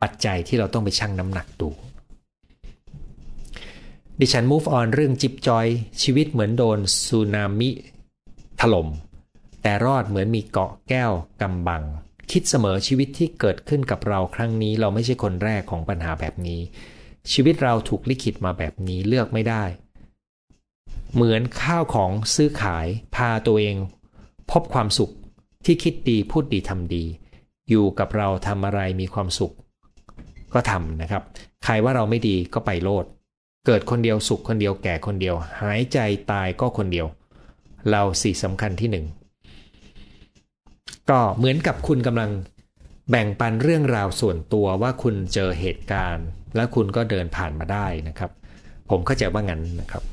ปัจจัยที่เราต้องไปชั่งน้ำหนักดูดิฉัน move on เรื่องจิบจอยชีวิตเหมือนโดนสึนามิถล่มแต่รอดเหมือนมีเกาะแก้วกำบังคิดเสมอชีวิตที่เกิดขึ้นกับเราครั้งนี้เราไม่ใช่คนแรกของปัญหาแบบนี้ชีวิตเราถูกลิขิตมาแบบนี้เลือกไม่ได้เหมือนข้าวของซื้อขายพาตัวเองพบความสุขที่คิดดีพูดดีทำดีอยู่กับเราทำอะไรมีความสุขก็ทำนะครับใครว่าเราไม่ดีก็ไปโลดเกิดคนเดียวสุขคนเดียวแก่คนเดียวหายใจตายก็คนเดียว เราสี่สำคัญที่หนึ่งก็เหมือนกับคุณกำลังแบ่งปันเรื่องราวส่วนตัวว่าคุณเจอเหตุการณ์และคุณก็เดินผ่านมาได้นะครับผมเข้าใจว่างั้นนะครับ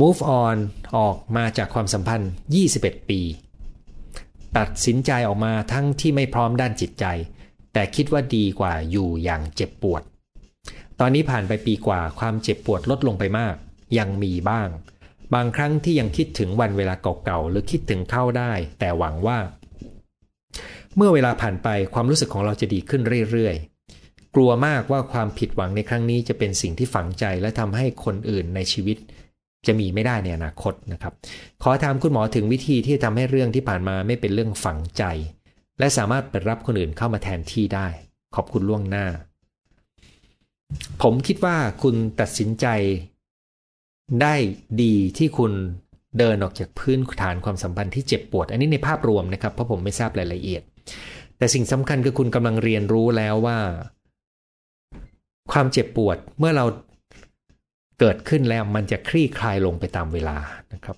Move on ออกมาจากความสัมพันธ์ยี่สิบเอ็ดปีตัดสินใจออกมาทั้งที่ไม่พร้อมด้านจิตใจแต่คิดว่าดีกว่าอยู่อย่างเจ็บปวดตอนนี้ผ่านไปปีกว่าความเจ็บปวดลดลงไปมากยังมีบ้างบางครั้งที่ยังคิดถึงวันเวลาเก่าๆหรือคิดถึงเข้าได้แต่หวังว่าเมื่อเวลาผ่านไปความรู้สึกของเราจะดีขึ้นเรื่อยๆกลัวมากว่าความผิดหวังในครั้งนี้จะเป็นสิ่งที่ฝังใจและทำให้คนอื่นในชีวิตจะมีไม่ได้ในอนาคตนะครับขอถามคุณหมอถึงวิธีที่ทำให้เรื่องที่ผ่านมาไม่เป็นเรื่องฝังใจและสามารถเปิดรับคนอื่นเข้ามาแทนที่ได้ขอบคุณล่วงหน้าผมคิดว่าคุณตัดสินใจได้ดีที่คุณเดินออกจากพื้นฐานความสัมพันธ์ที่เจ็บปวดอันนี้ในภาพรวมนะครับเพราะผมไม่ทราบรายละเอียดแต่สิ่งสำคัญคือคุณกำลังเรียนรู้แล้วว่าความเจ็บปวดเมื่อเราเกิดขึ้นแล้วมันจะคลี่คลายลงไปตามเวลานะครับ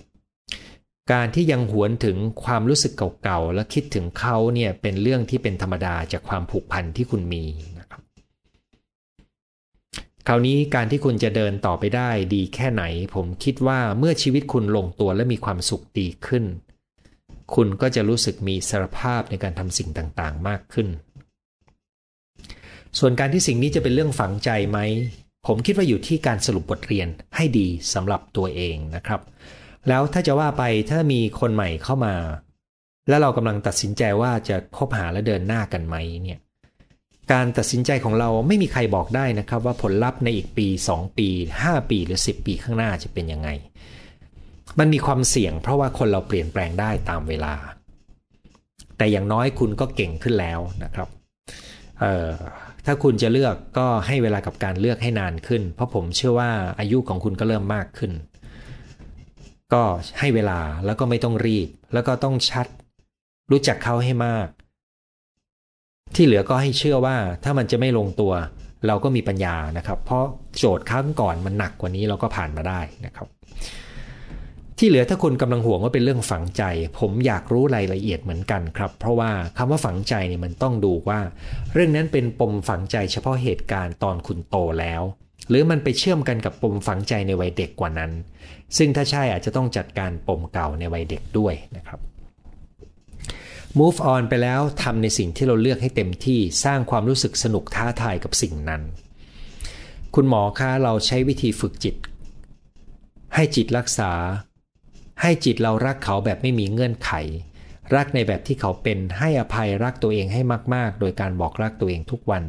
การที่ยังหวนถึงความรู้สึกเก่าๆและคิดถึงเขาเนี่ยเป็นเรื่องที่เป็นธรรมดาจากความผูกพันที่คุณมีนะครับคราวนี้การที่คุณจะเดินต่อไปได้ดีแค่ไหนผมคิดว่าเมื่อชีวิตคุณลงตัวและมีความสุขดีขึ้นคุณก็จะรู้สึกมีอิสรภาพในการทำสิ่งต่างๆมากขึ้นส่วนการที่สิ่งนี้จะเป็นเรื่องฝังใจไหมผมคิดว่าอยู่ที่การสรุปบทเรียนให้ดีสำหรับตัวเองนะครับแล้วถ้าจะว่าไปถ้ามีคนใหม่เข้ามาแล้วเรากำลังตัดสินใจว่าจะคบหาและเดินหน้ากันไหมเนี่ยการตัดสินใจของเราไม่มีใครบอกได้นะครับว่าผลลัพธ์ในอีกปีสองปีห้าปีหรือสิบปีข้างหน้าจะเป็นยังไงมันมีความเสี่ยงเพราะว่าคนเราเปลี่ยนแปลงได้ตามเวลาแต่อย่างน้อยคุณก็เก่งขึ้นแล้วนะครับเอ่อถ้าคุณจะเลือกก็ให้เวลากับการเลือกให้นานขึ้นเพราะผมเชื่อว่าอายุของคุณก็เริ่มมากขึ้นก็ให้เวลาแล้วก็ไม่ต้องรีบแล้วก็ต้องชัดรู้จักเขาให้มากที่เหลือก็ให้เชื่อว่าถ้ามันจะไม่ลงตัวเราก็มีปัญญานะครับเพราะโจทย์ครั้งก่อนมันหนักกว่านี้เราก็ผ่านมาได้นะครับที่เหลือถ้าคุณกำลังห่วงว่าเป็นเรื่องฝังใจผมอยากรู้รายละเอียดเหมือนกันครับเพราะว่าคำว่าฝังใจเนี่ยมันต้องดูว่าเรื่องนั้นเป็นปมฝังใจเฉพาะเหตุการณ์ตอนคุณโตแล้วหรือมันไปเชื่อมกันกับปมฝังใจในวัยเด็กกว่านั้นซึ่งถ้าใช่อาจจะต้องจัดการปมเก่าในวัยเด็กด้วยนะครับ Move on ไปแล้วทำในสิ่งที่เราเลือกให้เต็มที่สร้างความรู้สึกสนุกท้าทายกับสิ่งนั้นคุณหมอคะเราใช้วิธีฝึกจิตให้จิตรักษาให้จิตเรารักเขาแบบไม่มีเงื่อนไขรักในแบบที่เขาเป็นให้อภัยรักตัวเองให้มากๆโดยการบอกรักตัวเองทุกวัน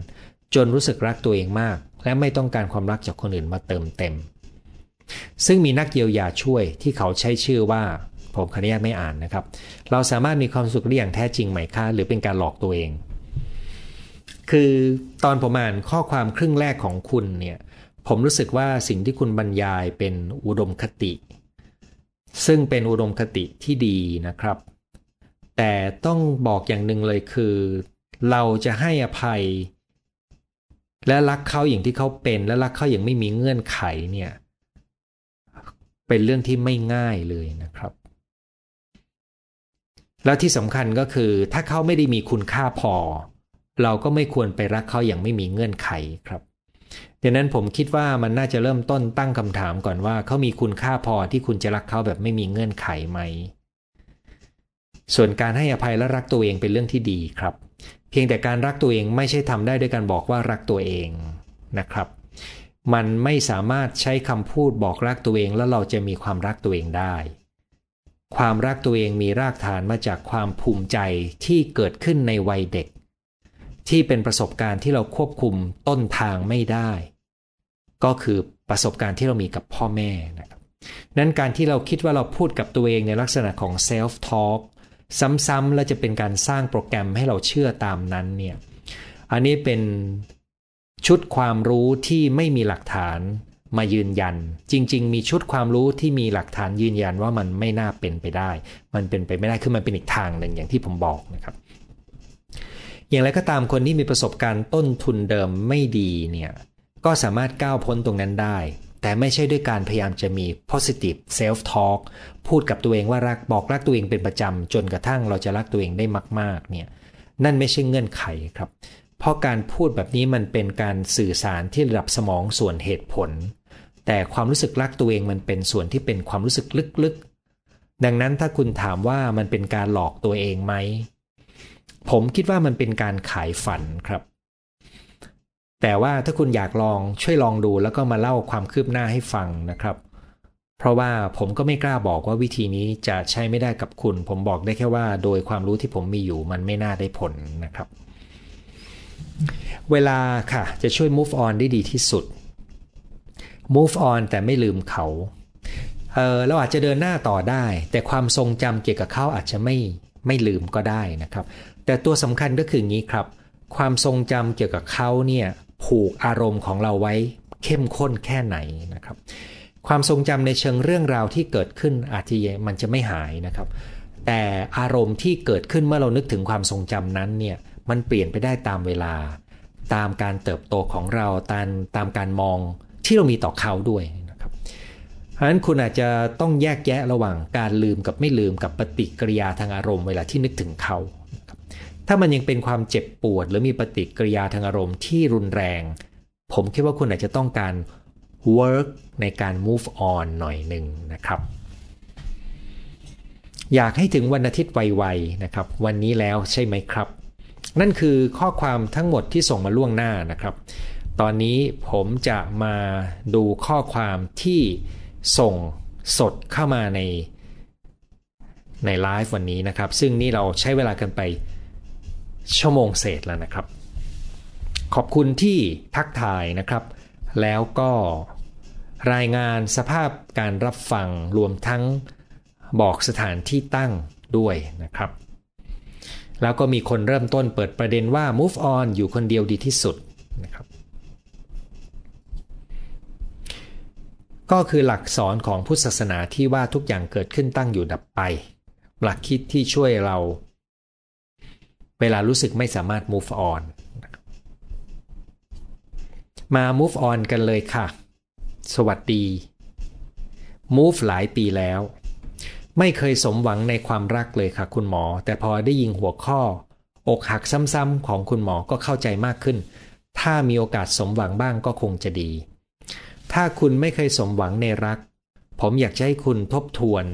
จนรู้สึกรักตัวเองมากและไม่ต้องการความรักจากคนอื่นมาเติมเต็มซึ่งมีนักเยียวยาช่วยที่เขาใช้ชื่อว่าผมขออนุญาตไม่อ่านนะครับเราสามารถมีความสุขได้อย่างแท้จริงไหมคะหรือเป็นการหลอกตัวเองคือตอนผมอ่านข้อความครึ่งแรกของคุณเนี่ยผมรู้สึกว่าสิ่งที่คุณบรรยายเป็นอุดมคติซึ่งเป็นอุดมคติที่ดีนะครับแต่ต้องบอกอย่างหนึ่งเลยคือเราจะให้อภัยและรักเขาอย่างที่เขาเป็นและรักเขาอย่างไม่มีเงื่อนไขเนี่ยเป็นเรื่องที่ไม่ง่ายเลยนะครับแล้วที่สำคัญก็คือถ้าเขาไม่ได้มีคุณค่าพอเราก็ไม่ควรไปรักเขาอย่างไม่มีเงื่อนไขครับดังนั้นผมคิดว่ามันน่าจะเริ่มต้นตั้งคำถามก่อนว่าเขามีคุณค่าพอที่คุณจะรักเขาแบบไม่มีเงื่อนไขไหมส่วนการให้อภัยและรักตัวเองเป็นเรื่องที่ดีครับเพียงแต่การรักตัวเองไม่ใช่ทำได้ด้วยการบอกว่ารักตัวเองนะครับมันไม่สามารถใช้คำพูดบอกรักตัวเองแล้วเราจะมีความรักตัวเองได้ความรักตัวเองมีรากฐานมาจากความภูมิใจที่เกิดขึ้นในวัยเด็กที่เป็นประสบการณ์ที่เราควบคุมต้นทางไม่ได้ก็คือประสบการณ์ที่เรามีกับพ่อแม่นะครับนั้นการที่เราคิดว่าเราพูดกับตัวเองในลักษณะของ self talk ซ้ำๆและจะเป็นการสร้างโปรแกรมให้เราเชื่อตามนั้นเนี่ยอันนี้เป็นชุดความรู้ที่ไม่มีหลักฐานมายืนยันจริงๆมีชุดความรู้ที่มีหลักฐานยืนยันว่ามันไม่น่าเป็นไปได้มันเป็นไปไม่ได้คือมันเป็นอีกทางหนึ่งอย่างที่ผมบอกนะครับอย่างไรก็ตามคนที่มีประสบการณ์ต้นทุนเดิมไม่ดีเนี่ยก็สามารถก้าวพ้นตรงนั้นได้ แต่ไม่ใช่ด้วยการพยายามจะมี positive self talk พูดกับตัวเองว่ารักบอกรักตัวเองเป็นประจำจนกระทั่งเราจะรักตัวเองได้มากๆเนี่ยนั่นไม่ใช่เงื่อนไขครับเพราะการพูดแบบนี้มันเป็นการสื่อสารที่ระดับสมองส่วนเหตุผลแต่ความรู้สึกรักตัวเองมันเป็นส่วนที่เป็นความรู้สึกลึกๆดังนั้นถ้าคุณถามว่ามันเป็นการหลอกตัวเองไหมผมคิดว่ามันเป็นการขายฝันครับแต่ว่าถ้าคุณอยากลองช่วยลองดูแล้วก็มาเล่าความคืบหน้าให้ฟังนะครับเพราะว่าผมก็ไม่กล้าบอกว่าวิธีนี้จะใช้ไม่ได้กับคุณผมบอกได้แค่ว่าโดยความรู้ที่ผมมีอยู่มันไม่น่าได้ผลนะครับเวลาค่ะจะช่วย move on ได้ดีที่สุด move on แต่ไม่ลืมเขาเออเราอาจจะเดินหน้าต่อได้แต่ความทรงจำเกี่ยวกับเขาอาจจะไม่ไม่ลืมก็ได้นะครับแต่ตัวสำคัญก็คืองี้ครับความทรงจำเกี่ยวกับเขาเนี่ยผูกอารมณ์ของเราไว้เข้มข้นแค่ไหนนะครับความทรงจำในเชิงเรื่องราวที่เกิดขึ้นอาจจะมันจะไม่หายนะครับแต่อารมณ์ที่เกิดขึ้นเมื่อเรานึกถึงความทรงจำนั้นเนี่ยมันเปลี่ยนไปได้ตามเวลาตามการเติบโตของเราตามตามการมองที่เรามีต่อเขาด้วยนะครับฉะนั้นคุณอาจจะต้องแยกแยะระหว่างการลืมกับไม่ลืมกับปฏิกิริยาทางอารมณ์เวลาที่นึกถึงเขาถ้ามันยังเป็นความเจ็บปวดหรือมีปฏิกิริยาทางอารมณ์ที่รุนแรงผมคิดว่าคุณอาจจะต้องการ work ในการ move on หน่อยหนึ่งนะครับอยากให้ถึงวันอาทิตย์ไวๆนะครับวันนี้แล้วใช่ไหมครับนั่นคือข้อความทั้งหมดที่ส่งมาล่วงหน้านะครับตอนนี้ผมจะมาดูข้อความที่ส่งสดเข้ามาในในไลฟ์วันนี้นะครับซึ่งนี่เราใช้เวลากันไปชั่วโมงเศษแล้วนะครับขอบคุณที่ทักทายนะครับแล้วก็รายงานสภาพการรับฟังรวมทั้งบอกสถานที่ตั้งด้วยนะครับแล้วก็มีคนเริ่มต้นเปิดประเด็นว่า move on อยู่คนเดียวดีที่สุดนะครับก็คือหลักสอนของพุทธศาสนาที่ว่าทุกอย่างเกิดขึ้นตั้งอยู่ดับไปหลักคิดที่ช่วยเราเวลารู้สึกไม่สามารถ move on มา move on กันเลยค่ะสวัสดี move หลายปีแล้วไม่เคยสมหวังในความรักเลยค่ะคุณหมอแต่พอได้ยินหัวข้ออกหักซ้ำๆของคุณหมอก็เข้าใจมากขึ้นถ้ามีโอกาสสมหวังบ้างก็คงจะดีถ้าคุณไม่เคยสมหวังในรักผมอยากจะให้คุณทบทวน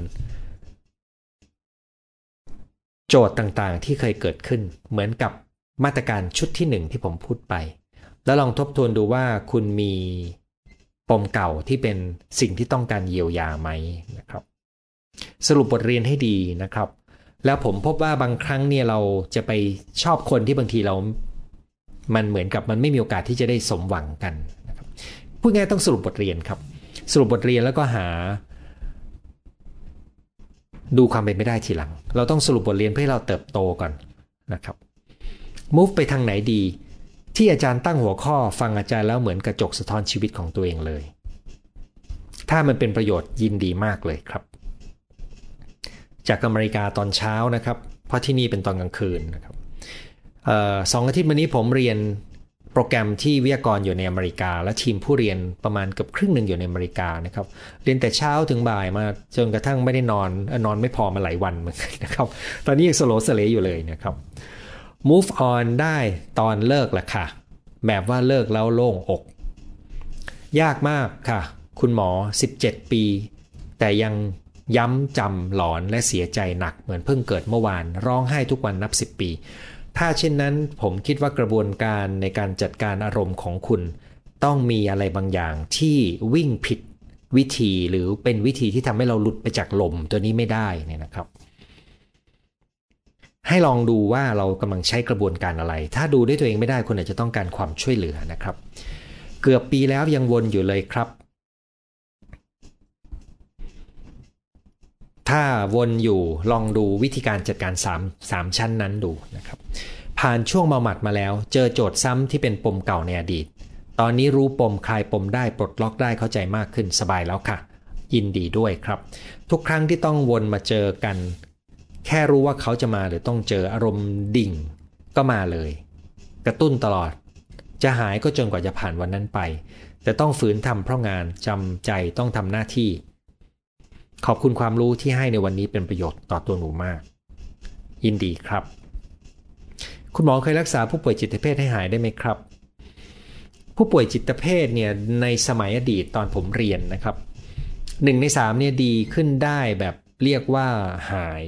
โจทย์ต่างๆที่เคยเกิดขึ้นเหมือนกับมาตรการชุดที่หนึ่งที่ผมพูดไปแล้วลองทบทวนดูว่าคุณมีปมเก่าที่เป็นสิ่งที่ต้องการเยียวยาไหมนะครับสรุปบทเรียนให้ดีนะครับแล้วผมพบว่าบางครั้งเนี่ยเราจะไปชอบคนที่บางทีเรามันเหมือนกับมันไม่มีโอกาสที่จะได้สมหวังกันนะครับพูดง่ายต้องสรุปบทเรียนครับสรุปบทเรียนแล้วก็หาดูความเป็นไม่ได้ทีหลังเราต้องสรุปบทเรียนเพื่อให้เราเติบโตก่อนนะครับ move ไปทางไหนดีที่อาจารย์ตั้งหัวข้อฟังอาจารย์แล้วเหมือนกระจกสะท้อนชีวิตของตัวเองเลยถ้ามันเป็นประโยชน์ยินดีมากเลยครับจากอเมริกาตอนเช้านะครับเพราะที่นี่เป็นตอนกลางคืนนะครับเอ่อสองอาทิตย์มานี้ผมเรียนโปรแกรมที่วิทยากรอยู่ในอเมริกาและทีมผู้เรียนประมาณเกือบครึ่งหนึ่งอยู่ในอเมริกานะครับเรียนแต่เช้าถึงบ่ายมาจนกระทั่งไม่ได้นอนนอนไม่พอมาหลายวันเหมือนกันนะครับตอนนี้ยังสโลสเลอยู่เลยนะครับ move on ได้ตอนเลิกแหละค่ะแบบว่าเลิกแล้วโล่งอกยากมากค่ะคุณหมอสิบเจ็ดปีแต่ยังย้ำจำหลอนและเสียใจหนักเหมือนเพิ่งเกิดเมื่อวานร้องไห้ทุกวันนับสิบปีถ้าเช่นนั้นผมคิดว่ากระบวนการในการจัดการอารมณ์ของคุณต้องมีอะไรบางอย่างที่วิ่งผิดวิธีหรือเป็นวิธีที่ทำให้เราหลุดไปจากลมตัวนี้ไม่ได้เนี่ยนะครับให้ลองดูว่าเรากำลังใช้กระบวนการอะไรถ้าดูด้วยตัวเองไม่ได้คุณอาจจะต้องการความช่วยเหลือนะครับเกือบปีแล้วยังวนอยู่เลยครับถ้าวนอยู่ลองดูวิธีการจัดการสาม สามชั้นนั้นดูนะครับผ่านช่วงเมาหมัดมาแล้วเจอโจทย์ซ้ำที่เป็นปมเก่าในอดีตตอนนี้รู้ปมคลายปมได้ปลดล็อกได้เข้าใจมากขึ้นสบายแล้วค่ะยินดีด้วยครับทุกครั้งที่ต้องวนมาเจอกันแค่รู้ว่าเขาจะมาหรือต้องเจออารมณ์ดิ่งก็มาเลยกระตุ้นตลอดจะหายก็จนกว่าจะผ่านวันนั้นไป แต่ต้องฝืนทำเพราะงานจำใจต้องทำหน้าที่ขอบคุณความรู้ที่ให้ในวันนี้เป็นประโยชน์ต่อตัวหนูมากยินดีครับคุณหมอเคยรักษาผู้ป่วยจิตเภทให้หายได้ไหมครับผู้ป่วยจิตเภทเนี่ยในสมัยอดีตตอนผมเรียนนะครับหนึ่งในสามเนี่ยดีขึ้นได้แบบเรียกว่าหาย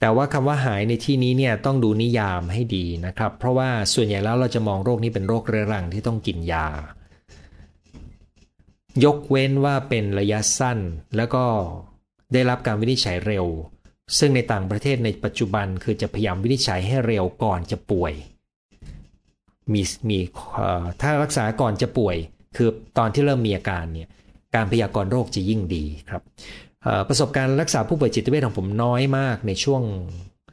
แต่ว่าคำว่าหายในที่นี้เนี่ยต้องดูนิยามให้ดีนะครับเพราะว่าส่วนใหญ่แล้วเราจะมองโรคนี้เป็นโรคเรื้อรังที่ต้องกินยายกเว้นว่าเป็นระยะสั้นแล้วก็ได้รับการวินิจฉัยเร็วซึ่งในต่างประเทศในปัจจุบันคือจะพยายามวินิจฉัยให้เร็วก่อนจะป่วยมีมีถ้ารักษาก่อนจะป่วยคือตอนที่เริ่มมีอาการเนี่ยการพยากรณ์โรคจะยิ่งดีครับประสบการณ์รักษาผู้ป่วยจิตเวชของผมน้อยมากในช่วง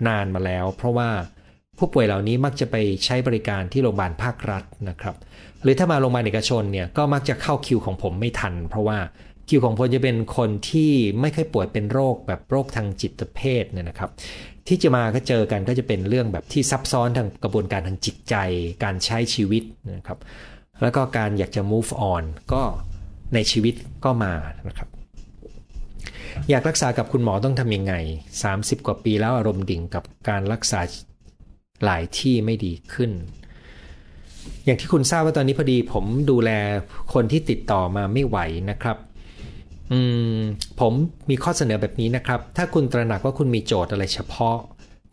นานมาแล้วเพราะว่าผู้ป่วยเหล่านี้มักจะไปใช้บริการที่โรงพยาบาลภาครัฐนะครับหรือถ้ามาโรงพยาบาลเอกชนเนี่ยก็มักจะเข้าคิวของผมไม่ทันเพราะว่าคิวของผมจะเป็นคนที่ไม่เคยป่วยเป็นโรคแบบโรคทางจิตเภทเนี่ยนะครับที่จะมาก็เจอกันก็จะเป็นเรื่องแบบที่ซับซ้อนทางกระบวนการทางจิตใจการใช้ชีวิตนะครับแล้วก็การอยากจะ move on ก็ในชีวิตก็มานะครับอยากรักษากับคุณหมอต้องทำยังไงสามสิบกว่าปีแล้วอารมณ์ดิ่งกับการรักษาหลายที่ไม่ดีขึ้นอย่างที่คุณทราบว่าตอนนี้พอดีผมดูแลคนที่ติดต่อมาไม่ไหวนะครับอืมผมมีข้อเสนอแบบนี้นะครับถ้าคุณตระหนักว่าคุณมีโจทย์อะไรเฉพาะ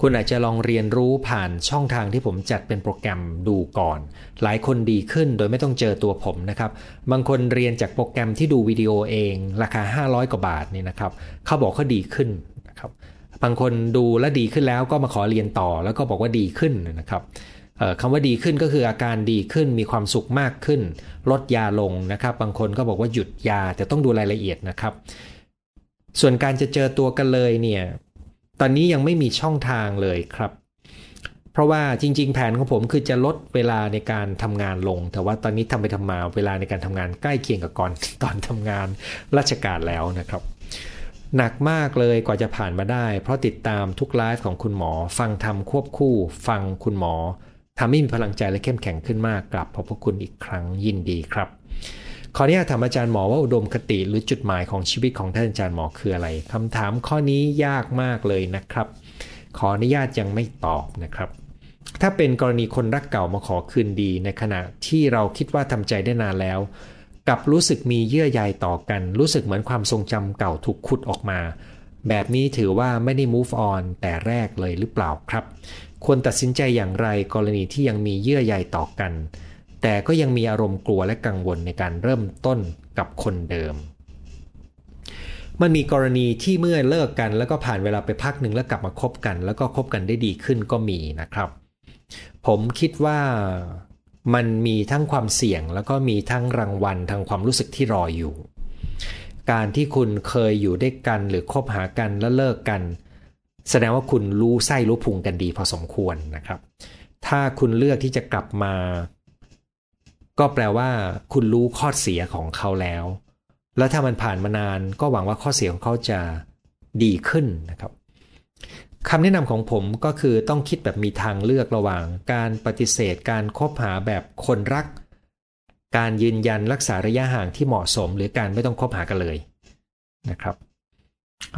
คุณอาจจะลองเรียนรู้ผ่านช่องทางที่ผมจัดเป็นโปรแกรมดูก่อนหลายคนดีขึ้นโดยไม่ต้องเจอตัวผมนะครับบางคนเรียนจากโปรแกรมที่ดูวิดีโอเองราคาห้าร้อยกว่าบาทนี่นะครับเขาบอกเขาดีขึ้นนะครับบางคนดูและดีขึ้นแล้วก็มาขอเรียนต่อแล้วก็บอกว่าดีขึ้นนะครับคำว่าดีขึ้นก็คืออาการดีขึ้นมีความสุขมากขึ้นลดยาลงนะครับบางคนก็บอกว่าหยุดยาแต่ต้องดูรายละเอียดนะครับส่วนการจะเจอตัวกันเลยเนี่ยตอนนี้ยังไม่มีช่องทางเลยครับเพราะว่าจริงๆแผนของผมคือจะลดเวลาในการทำงานลงแต่ว่าตอนนี้ทำไปทำมาเวลาในการทำงานใกล้เคียงกับก่อนตอนทำงานราชการแล้วนะครับหนักมากเลยกว่าจะผ่านมาได้เพราะติดตามทุกไลฟ์ของคุณหมอฟังทำควบคู่ฟังคุณหมอทำให้มีพลังใจและเข้มแข็งขึ้นมากกลับขอบพระคุณอีกครั้งยินดีครับขออนุญาตถามอาจารย์หมอว่าอุดมคติหรือจุดหมายของชีวิตของท่านอาจารย์หมอคืออะไรคำถามข้อนี้ยากมากเลยนะครับขออนุญาตยังไม่ตอบนะครับถ้าเป็นกรณีคนรักเก่ามาขอคืนดีในขณะที่เราคิดว่าทำใจได้นานแล้วกับรู้สึกมีเยื่อใยต่อกันรู้สึกเหมือนความทรงจำเก่าถูกขุดออกมาแบบนี้ถือว่าไม่ได้ move on แต่แรกเลยหรือเปล่าครับควรตัดสินใจอย่างไรกรณีที่ยังมีเยื่อใยต่อกันแต่ก็ยังมีอารมณ์กลัวและกังวลในการเริ่มต้นกับคนเดิมมันมีกรณีที่เมื่อเลิกกันแล้วก็ผ่านเวลาไปพักหนึ่งแล้วกลับมาคบกันแล้วก็คบกันได้ดีขึ้นก็มีนะครับผมคิดว่ามันมีทั้งความเสี่ยงแล้วก็มีทั้งรางวัลทางความรู้สึกที่รออยู่การที่คุณเคยอยู่ด้วยกันหรือคบหากันแล้วเลิกกันแสดงว่าคุณรู้ไส้รู้พุงกันดีพอสมควรนะครับถ้าคุณเลือกที่จะกลับมาก็แปลว่าคุณรู้ข้อเสียของเขาแล้วแล้วถ้ามันผ่านมานานก็หวังว่าข้อเสียของเขาจะดีขึ้นนะครับคำแนะนำของผมก็คือต้องคิดแบบมีทางเลือกระหว่างการปฏิเสธการคบหาแบบคนรักการยืนยันรักษาระยะห่างที่เหมาะสมหรือการไม่ต้องคบหากันเลยนะครับ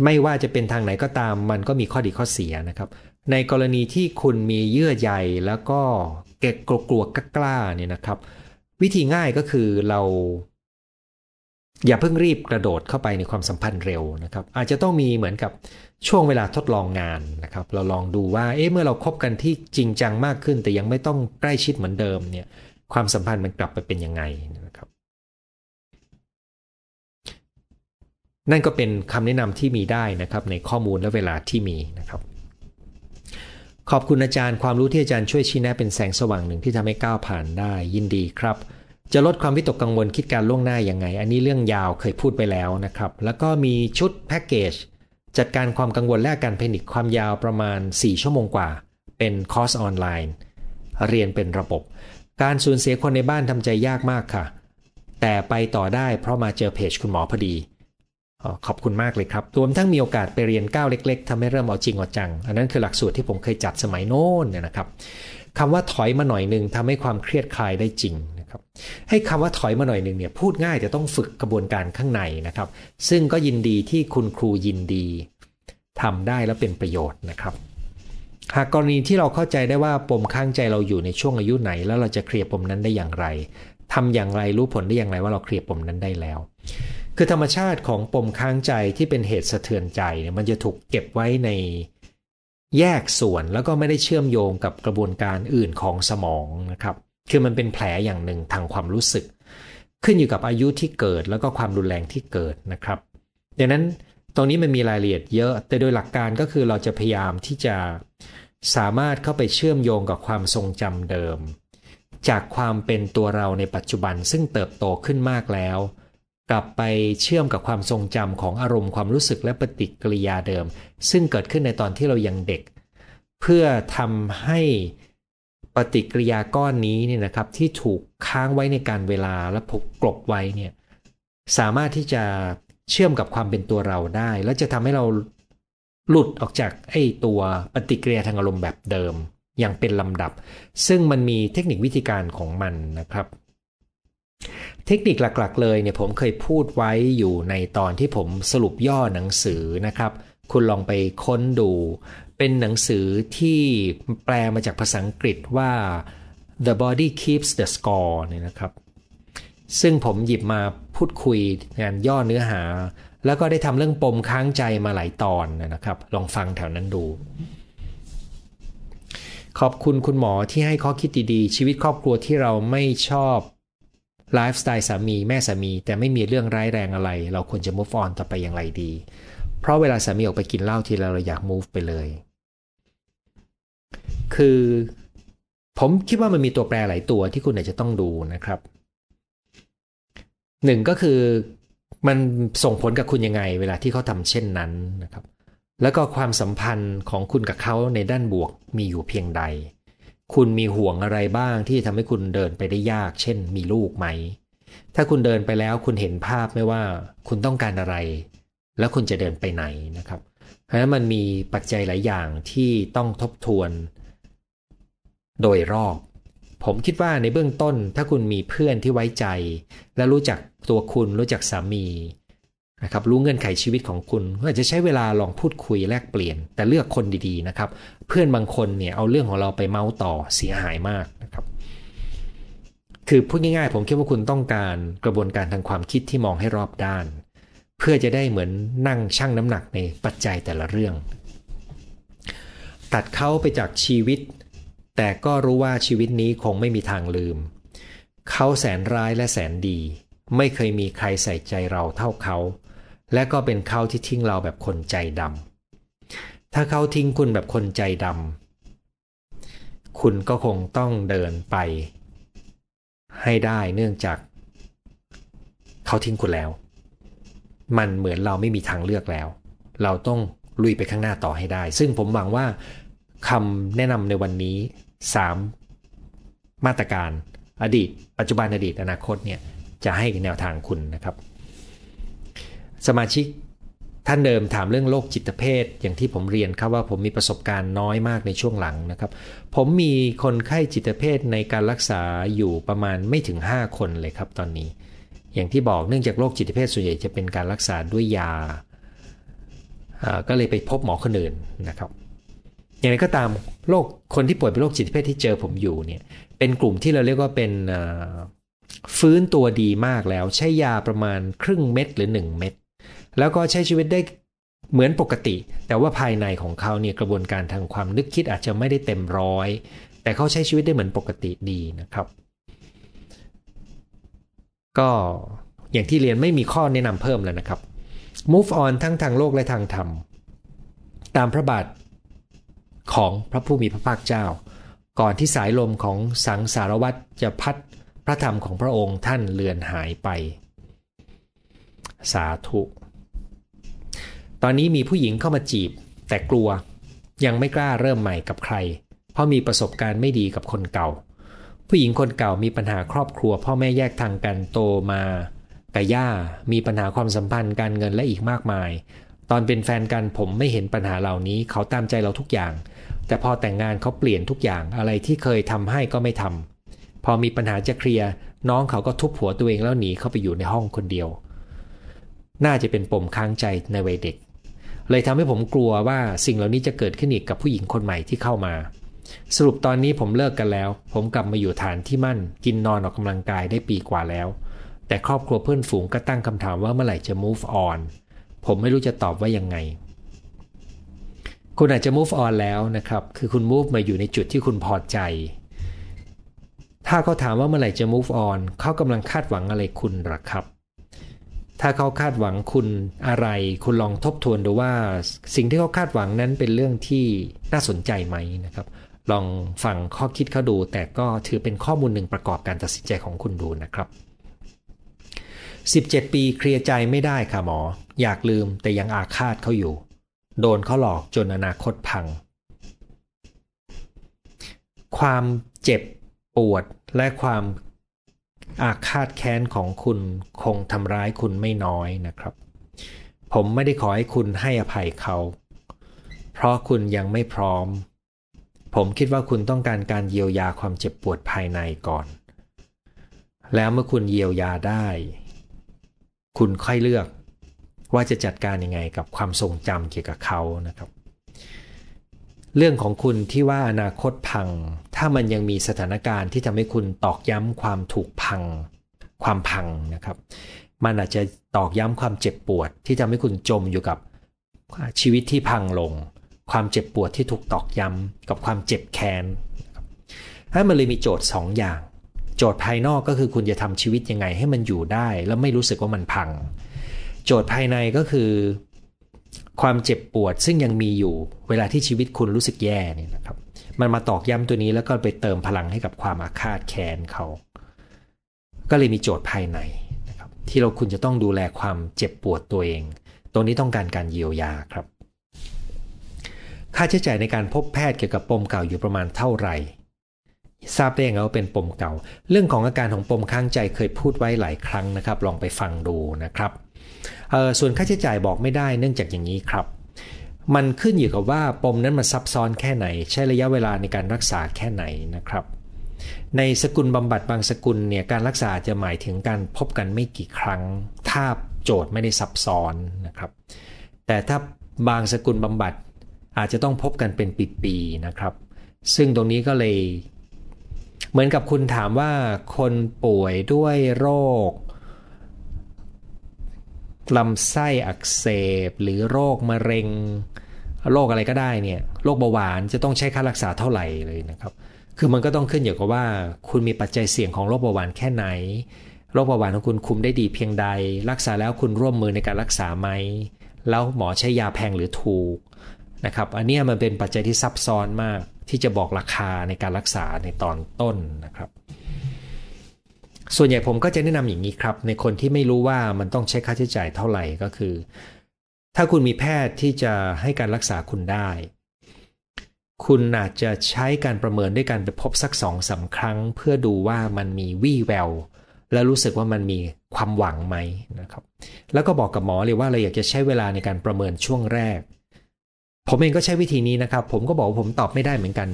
ไม่ว่าจะเป็นทางไหนก็ตามมันก็มีข้อดีข้อเสียนะครับในกรณีที่คุณมีเยื่อใยแล้วก็เกะกลัวกลัวกล้าเนี่ยนะครับวิธีง่ายก็คือเราอย่าเพิ่งรีบกระโดดเข้าไปในความสัมพันธ์เร็วนะครับอาจจะต้องมีเหมือนกับช่วงเวลาทดลองงานนะครับเราลองดูว่าเอ๊ะเมื่อเราคบกันที่จริงจังมากขึ้นแต่ยังไม่ต้องใกล้ชิดเหมือนเดิมเนี่ยความสัมพันธ์มันกลับไปเป็นยังไงนะครับนั่นก็เป็นคำแนะนำที่มีได้นะครับในข้อมูลและเวลาที่มีนะครับขอบคุณอาจารย์ความรู้ที่อาจารย์ช่วยชี้แนะเป็นแสงสว่างหนึ่งที่ทำให้ก้าวผ่านได้ยินดีครับจะลดความวิตกกังวลคิดการล่วงหน้ายังไงอันนี้เรื่องยาวเคยพูดไปแล้วนะครับแล้วก็มีชุดแพ็กเกจจัดการความกังวลและการแพนิคความยาวประมาณสี่ชั่วโมงกว่าเป็นคอร์สออนไลน์เรียนเป็นระบบการสูญเสียคนในบ้านทำใจยากมากค่ะแต่ไปต่อได้เพราะมาเจอเพจคุณหมอพอดีขอบคุณมากเลยครับรวมทั้งมีโอกาสไปเรียนก้าวเล็กๆทำให้เริ่มเอาจริงเอาจังอันนั้นคือหลักสูตรที่ผมเคยจัดสมัยโน้นเนี่ยนะครับคำว่าถอยมาหน่อยนึงทำให้ความเครียดคลายได้จริง นะครับให้คำว่าถอยมาหน่อยหนึ่งเนี่ยพูดง่ายแต่ต้องฝึกกระบวนการข้างในนะครับซึ่งก็ยินดีที่คุณครูยินดีทำได้และเป็นประโยชน์นะครับหากกรณีที่เราเข้าใจได้ว่าปมข้างใจเราอยู่ในช่วงอายุไหนแล้วเราจะเคลียร์ปมนั้นได้อย่างไรทำอย่างไรรู้ผลได้อย่างไรว่าเราเคลียร์ปมนั้นได้แล้วคือธรรมชาติของปมข้างใจที่เป็นเหตุสะเทือนใจเนี่ยมันจะถูกเก็บไว้ในแยกส่วนแล้วก็ไม่ได้เชื่อมโยงกับกระบวนการอื่นของสมองนะครับคือมันเป็นแผลอย่างหนึ่งทางความรู้สึกขึ้นอยู่กับอายุที่เกิดแล้วก็ความรุนแรงที่เกิดนะครับดังนั้นตรงนี้มันมีรายละเอียดเยอะแต่โดยหลักการก็คือเราจะพยายามที่จะสามารถเข้าไปเชื่อมโยงกับความทรงจำเดิมจากความเป็นตัวเราในปัจจุบันซึ่งเติบโตขึ้นมากแล้วกลับไปเชื่อมกับความทรงจำของอารมณ์ความรู้สึกและปฏิกิริยาเดิมซึ่งเกิดขึ้นในตอนที่เรายังเด็กเพื่อทำให้ปฏิกิริยาก้อนนี้เนี่ยนะครับที่ถูกค้างไว้ในการเวลาและถูกกลบไว้เนี่ยสามารถที่จะเชื่อมกับความเป็นตัวเราได้และจะทำให้เราหลุดออกจากไอ้ตัวปฏิกิริยาทางอารมณ์แบบเดิมอย่างเป็นลำดับซึ่งมันมีเทคนิควิธีการของมันนะครับเทคนิคหลักๆเลยเนี่ยผมเคยพูดไว้อยู่ในตอนที่ผมสรุปย่อหนังสือนะครับคุณลองไปค้นดูเป็นหนังสือที่แปลมาจากภาษาอังกฤษว่า The Body Keeps the Score เนี่ยนะครับซึ่งผมหยิบมาพูดคุยงานย่อเนื้อหาแล้วก็ได้ทำเรื่องปมค้างใจมาหลายตอนนะครับลองฟังแถวนั้นดูขอบคุณคุณหมอที่ให้ข้อคิดดีๆชีวิตครอบครัวที่เราไม่ชอบไลฟ์สไตล์สามีแม่สามีแต่ไม่มีเรื่องร้ายแรงอะไรเราควรจะ move on ต่อไปอย่างไรดีเพราะเวลาสามีออกไปกินเหล้าทีเราเราอยาก move ไปเลยคือผมคิดว่ามันมีตัวแปรหลายตัวที่คุณอาจจะต้องดูนะครับหนึ่งก็คือมันส่งผลกับคุณยังไงเวลาที่เขาทำเช่นนั้นนะครับแล้วก็ความสัมพันธ์ของคุณกับเขาในด้านบวกมีอยู่เพียงใดคุณมีห่วงอะไรบ้างที่ทำให้คุณเดินไปได้ยากเช่นมีลูกไหมถ้าคุณเดินไปแล้วคุณเห็นภาพไหมว่าคุณต้องการอะไรแล้วคุณจะเดินไปไหนนะครับเพราะฉะนั้นมันมีปัจจัยหลายอย่างที่ต้องทบทวนโดยรอบผมคิดว่าในเบื้องต้นถ้าคุณมีเพื่อนที่ไว้ใจและรู้จักตัวคุณรู้จักสามีนะครับรู้เงื่อนไขชีวิตของคุณก็อาจจะใช้เวลาลองพูดคุยแลกเปลี่ยนแต่เลือกคนดีๆนะครับเพื่อนบางคนเนี่ยเอาเรื่องของเราไปเมาต่อเสียหายมากนะครับคือพูดง่ายๆผมคิดว่าคุณต้องการกระบวนการทางความคิดที่มองให้รอบด้านเพื่อจะได้เหมือนนั่งชั่งน้ำหนักในปัจจัยแต่ละเรื่องตัดเขาไปจากชีวิตแต่ก็รู้ว่าชีวิตนี้คงไม่มีทางลืมเขาแสนร้ายและแสนดีไม่เคยมีใครใส่ใจเราเท่าเขาและก็เป็นเขาที่ทิ้งเราแบบคนใจดำถ้าเขาทิ้งคุณแบบคนใจดำคุณก็คงต้องเดินไปให้ได้เนื่องจากเขาทิ้งคุณแล้วมันเหมือนเราไม่มีทางเลือกแล้วเราต้องลุยไปข้างหน้าต่อให้ได้ซึ่งผมหวังว่าคำแนะนำในวันนี้สามมาตรการอดีตปัจจุบันอดีตอนาคตเนี่ยจะให้แนวทางคุณนะครับสมาชิกท่านเดิมถามเรื่องโรคจิตเภทอย่างที่ผมเรียนครับว่าผมมีประสบการณ์น้อยมากในช่วงหลังนะครับผมมีคนไข้จิตเภทในการรักษาอยู่ประมาณไม่ถึงห้าคนเลยครับตอนนี้อย่างที่บอกเนื่องจากโรคจิตเภทส่วนใหญ่จะเป็นการรักษาด้วยยาก็เลยไปพบหมอคนอื่นนะครับอย่างไรก็ตามโรคคนที่ป่วยเป็นโรคจิตเภทที่เจอผมอยู่เนี่ยเป็นกลุ่มที่เราเรียกว่าเป็นฟื้นตัวดีมากแล้วใช้ยาประมาณครึ่งเม็ดหรือหนึ่งเม็ดแล้วก็ใช้ชีวิตได้เหมือนปกติแต่ว่าภายในของเขาเนี่ยกระบวนการทางความนึกคิดอาจจะไม่ได้เต็มร้อยแต่เขาใช้ชีวิตได้เหมือนปกติดีนะครับก็อย่างที่เรียนไม่มีข้อแนะนำเพิ่มแล้วนะครับ move on ทั้งทางโลกและทางธรรมตามพระบาทของพระผู้มีพระภาคเจ้าก่อนที่สายลมของสังสารวัฏจะพัดพระธรรมของพระองค์ท่านเลือนหายไปสาธุตอนนี้มีผู้หญิงเข้ามาจีบแต่กลัวยังไม่กล้าเริ่มใหม่กับใครเพราะมีประสบการณ์ไม่ดีกับคนเก่าผู้หญิงคนเก่ามีปัญหาครอบครัวพ่อแม่แยกทางกันโตมากับย่ามีปัญหาความสัมพันธ์การเงินและอีกมากมายตอนเป็นแฟนกันผมไม่เห็นปัญหาเหล่านี้เขาตามใจเราทุกอย่างแต่พอแต่งงานเขาเปลี่ยนทุกอย่างอะไรที่เคยทำให้ก็ไม่ทำ พอมีปัญหาจะเคลียร์น้องเขาก็ทุบหัวตัวเองแล้วหนีเข้าไปอยู่ในห้องคนเดียวน่าจะเป็นปมค้างใจในวัยเด็กเลยทำให้ผมกลัวว่าสิ่งเหล่านี้จะเกิดขึ้นอีกกับผู้หญิงคนใหม่ที่เข้ามาสรุปตอนนี้ผมเลิกกันแล้วผมกลับมาอยู่ฐานที่มั่นกินนอนออกกำลังกายได้ปีกว่าแล้วแต่ครอบครัวเพื่อนฝูงก็ตั้งคำถามว่าเมื่อไหร่จะ move on ผมไม่รู้จะตอบว่ายังไงคุณอาจจะ move on แล้วนะครับคือคุณ move มาอยู่ในจุดที่คุณพอใจถ้าเขาถามว่าเมื่อไหร่จะ move on เขากำลังคาดหวังอะไรคุณหรอครับถ้าเขาคาดหวังคุณอะไรคุณลองทบทวนดูว่าสิ่งที่เขาคาดหวังนั้นเป็นเรื่องที่น่าสนใจไหมนะครับลองฟังข้อคิดเขาดูแต่ก็ถือเป็นข้อมูลหนึ่งประกอบการตัดสินใจของคุณดูนะครับสิบเจ็ดปีเคลียร์ใจไม่ได้ค่ะหมออยากลืมแต่ยังอาฆาตเขาอยู่โดนเขาหลอกจนอนาคตพังความเจ็บปวดและความอาฆาตแค้นของคุณคงทำร้ายคุณไม่น้อยนะครับผมไม่ได้ขอให้คุณให้อภัยเขาเพราะคุณยังไม่พร้อมผมคิดว่าคุณต้องการการเยียวยาความเจ็บปวดภายในก่อนแล้วเมื่อคุณเยียวยาได้คุณค่อยเลือกว่าจะจัดการยังไงกับความทรงจำเกี่ยวกับเขานะครับเรื่องของคุณที่ว่าอนาคตพังถ้ามันยังมีสถานการณ์ที่ทำให้คุณตอกย้ำความถูกพังความพังนะครับมันอาจจะตอกย้ำความเจ็บปวดที่ทำให้คุณจมอยู่กับชีวิตที่พังลงความเจ็บปวดที่ถูกตอกย้ำกับความเจ็บแค้นให้มันเลยมีโจทย์สองอย่างโจทย์ภายนอกก็คือคุณจะทำชีวิตยังไงให้มันอยู่ได้แล้วไม่รู้สึกว่ามันพังโจทย์ภายในก็คือความเจ็บปวดซึ่งยังมีอยู่เวลาที่ชีวิตคุณรู้สึกแย่เนี่ยนะครับมันมาตอกย้ำตัวนี้แล้วก็ไปเติมพลังให้กับความอาฆาตแค้นเขาก็เลยมีโจทย์ภายในนะครับที่เราคุณจะต้องดูแลความเจ็บปวดตัวเองตรงนี้ต้องการการเยียวยาครับค่าใช้จ่ายในการพบแพทย์เกี่ยวกับปมเก่าอยู่ประมาณเท่าไหร่ทราบได้ยังไงว่าเป็นปมเก่าเรื่องของอาการของปมค้างใจเคยพูดไว้หลายครั้งนะครับลองไปฟังดูนะครับส่วนค่าใช้จ่ายบอกไม่ได้เนื่องจากอย่างนี้ครับมันขึ้นอยู่กับว่าปมนั้นมันซับซ้อนแค่ไหนใช้ระยะเวลาในการรักษาแค่ไหนนะครับในสกุลบำบัดบางสกุลเนี่ยการรักษาจะหมายถึงการพบกันไม่กี่ครั้งถ้าโจทย์ไม่ได้ซับซ้อนนะครับแต่ถ้าบางสกุลบำบัดอาจจะต้องพบกันเป็นปีๆนะครับซึ่งตรงนี้ก็เลยเหมือนกับคุณถามว่าคนป่วยด้วยโรคลำไส้อักเสบหรือโรคมะเร็งโรคอะไรก็ได้เนี่ยโรคเบาหวานจะต้องใช้ค่ารักษาเท่าไหร่เลยนะครับคือมันก็ต้องขึ้นอยู่กับว่าคุณมีปัจจัยเสี่ยงของโรคเบาหวานแค่ไหนโรคเบาหวานของคุณคุมได้ดีเพียงใดรักษาแล้วคุณร่วมมือในการรักษาไหมแล้วหมอใช้ยาแพงหรือถูกนะครับอันนี้มันเป็นปัจจัยที่ซับซ้อนมากที่จะบอกราคาในการรักษาในตอนต้นนะครับส่วนใหญ่ผมก็จะแนะนำอย่างนี้ครับในคนที่ไม่รู้ว่ามันต้องใช้ค่าใช้จ่ายเท่าไหร่ก็คือถ้าคุณมีแพทย์ที่จะให้การรักษาคุณได้คุณอาจจะใช้การประเมินด้วยการไปพบสัก สองถึงสาม ครั้งเพื่อดูว่ามันมีวี่แววและรู้สึกว่ามันมีความหวังไหมนะครับแล้วก็บอกกับหมอเลยว่าเราอยากจะใช้เวลาในการประเมินช่วงแรกผมเองก็ใช้วิธีนี้นะครับผมก็บอกผมตอบไม่ได้เหมือนกัน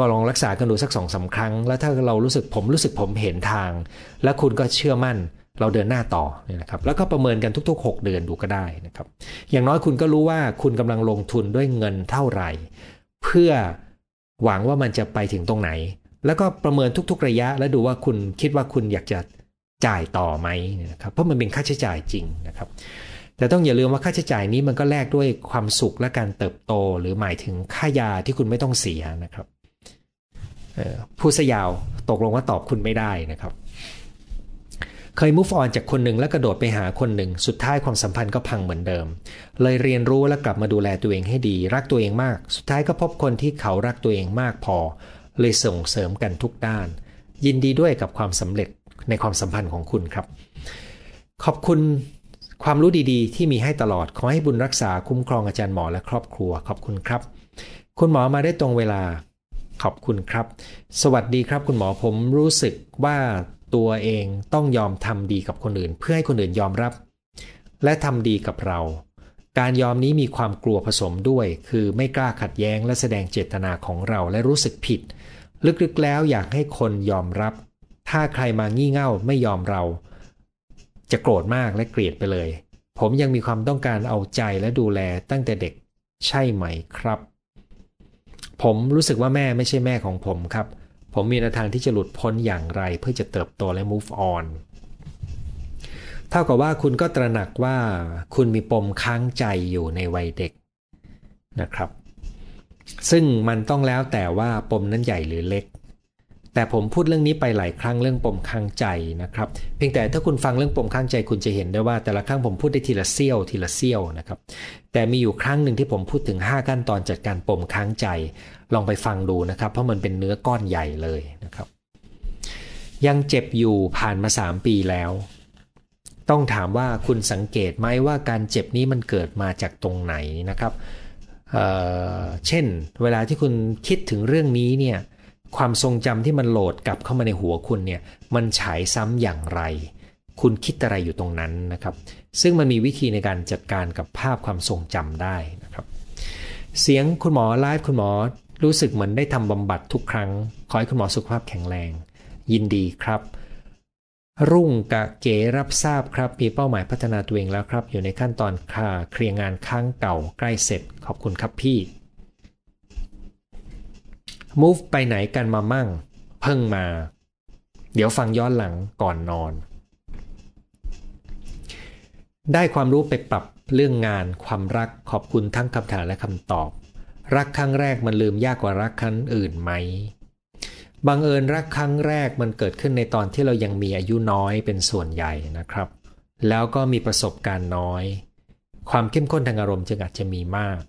ก็ลองรักษากันดูสัก สองถึงสาม ครั้งแล้วถ้าเรารู้สึกผมรู้สึกผมเห็นทางและคุณก็เชื่อมั่นเราเดินหน้าต่อเนี่ยนะครับแล้วก็ประเมินกันทุกๆหกเดือนดูก็ได้นะครับอย่างน้อยคุณก็รู้ว่าคุณกำลังลงทุนด้วยเงินเท่าไหร่เพื่อหวังว่ามันจะไปถึงตรงไหนแล้วก็ประเมินทุกๆระยะและดูว่าคุณคิดว่าคุณอยากจะจ่ายต่อไหมนะครับเพราะมันเป็นค่าใช้จ่ายจริงนะครับแต่ต้องอย่าลืมว่าค่าใช้จ่ายนี้มันก็แลกด้วยความสุขและการเติบโตหรือหมายถึงค่ายาที่คุณไม่ต้องเสียนะครับผู้สยาวตกลงว่าตอบคุณไม่ได้นะครับเคย move on จากคนหนึ่งแล้วกระโดดไปหาคนหนึ่งสุดท้ายความสัมพันธ์ก็พังเหมือนเดิมเลยเรียนรู้และกลับมาดูแลตัวเองให้ดีรักตัวเองมากสุดท้ายก็พบคนที่เขารักตัวเองมากพอเลยส่งเสริมกันทุกด้านยินดีด้วยกับความสำเร็จในความสัมพันธ์ของคุณครับขอบคุณความรู้ดีๆที่มีให้ตลอดขอให้บุญรักษาคุ้มครองอาจารย์หมอและครอบครัวขอบคุณครับคุณหมอมาได้ตรงเวลาขอบคุณครับสวัสดีครับคุณหมอผมรู้สึกว่าตัวเองต้องยอมทำดีกับคนอื่นเพื่อให้คนอื่นยอมรับและทำดีกับเราการยอมนี้มีความกลัวผสมด้วยคือไม่กล้าขัดแย้งและแสดงเจตนาของเราและรู้สึกผิดลึกๆแล้วอยากให้คนยอมรับ ถ้าใครมางี่เง่าไม่ยอมเราจะโกรธมากและเกลียดไปเลยผมยังมีความต้องการเอาใจและดูแลตั้งแต่เด็กใช่ไหมครับผมรู้สึกว่าแม่ไม่ใช่แม่ของผมครับผมมีแนวทางที่จะหลุดพ้นอย่างไรเพื่อจะเติบโตและ move on เท่ากับว่าคุณก็ตระหนักว่าคุณมีปมค้างใจอยู่ในวัยเด็กนะครับซึ่งมันต้องแล้วแต่ว่าปมนั้นใหญ่หรือเล็กแต่ผมพูดเรื่องนี้ไปหลายครั้งเรื่องปมค้างใจนะครับเพียงแต่ถ้าคุณฟังเรื่องปมค้างใจคุณจะเห็นได้ว่าแต่ละครั้งผมพูดได้ทีละเสี้ยวทีละเสี้ยวนะครับแต่มีอยู่ครั้งหนึ่งที่ผมพูดถึงห้าขั้นตอนจัดการปมค้างใจลองไปฟังดูนะครับเพราะมันเป็นเนื้อก้อนใหญ่เลยนะครับยังเจ็บอยู่ผ่านมาสามปีแล้วต้องถามว่าคุณสังเกตไหมว่าการเจ็บนี้มันเกิดมาจากตรงไหนนะครับ เอ่อ เช่นเวลาที่คุณคิดถึงเรื่องนี้เนี่ยความทรงจำที่มันโหลดกลับเข้ามาในหัวคุณเนี่ยมันฉายซ้ำอย่างไรคุณคิดอะไรอยู่ตรงนั้นนะครับซึ่งมันมีวิธีในการจัดการกับภาพความทรงจำได้นะครับเสียงคุณหมอไลฟ์คุณหมอรู้สึกเหมือนได้ทำบำบัดทุกครั้งขอให้คุณหมอสุขภาพแข็งแรงยินดีครับรุ่งกะเก๋รับทราบครับมีเป้าหมายพัฒนาตัวเองแล้วครับอยู่ในขั้นตอนเคลียร์งานค้างเก่าใกล้เสร็จขอบคุณครับพี่move ไปไหนกันมามั่งเพิ่งมาเดี๋ยวฟังย้อนหลังก่อนนอนได้ความรู้ไปปรับเรื่องงานความรักขอบคุณทั้งคำถามและคำตอบรักครั้งแรกมันลืมยากกว่ารักครั้งอื่นไหมบังเอิญรักครั้งแรกมันเกิดขึ้นในตอนที่เรายังมีอายุน้อยเป็นส่วนใหญ่นะครับแล้วก็มีประสบการณ์น้อยความเข้มข้นทางอารมณ์จึงอาจจะมีมาก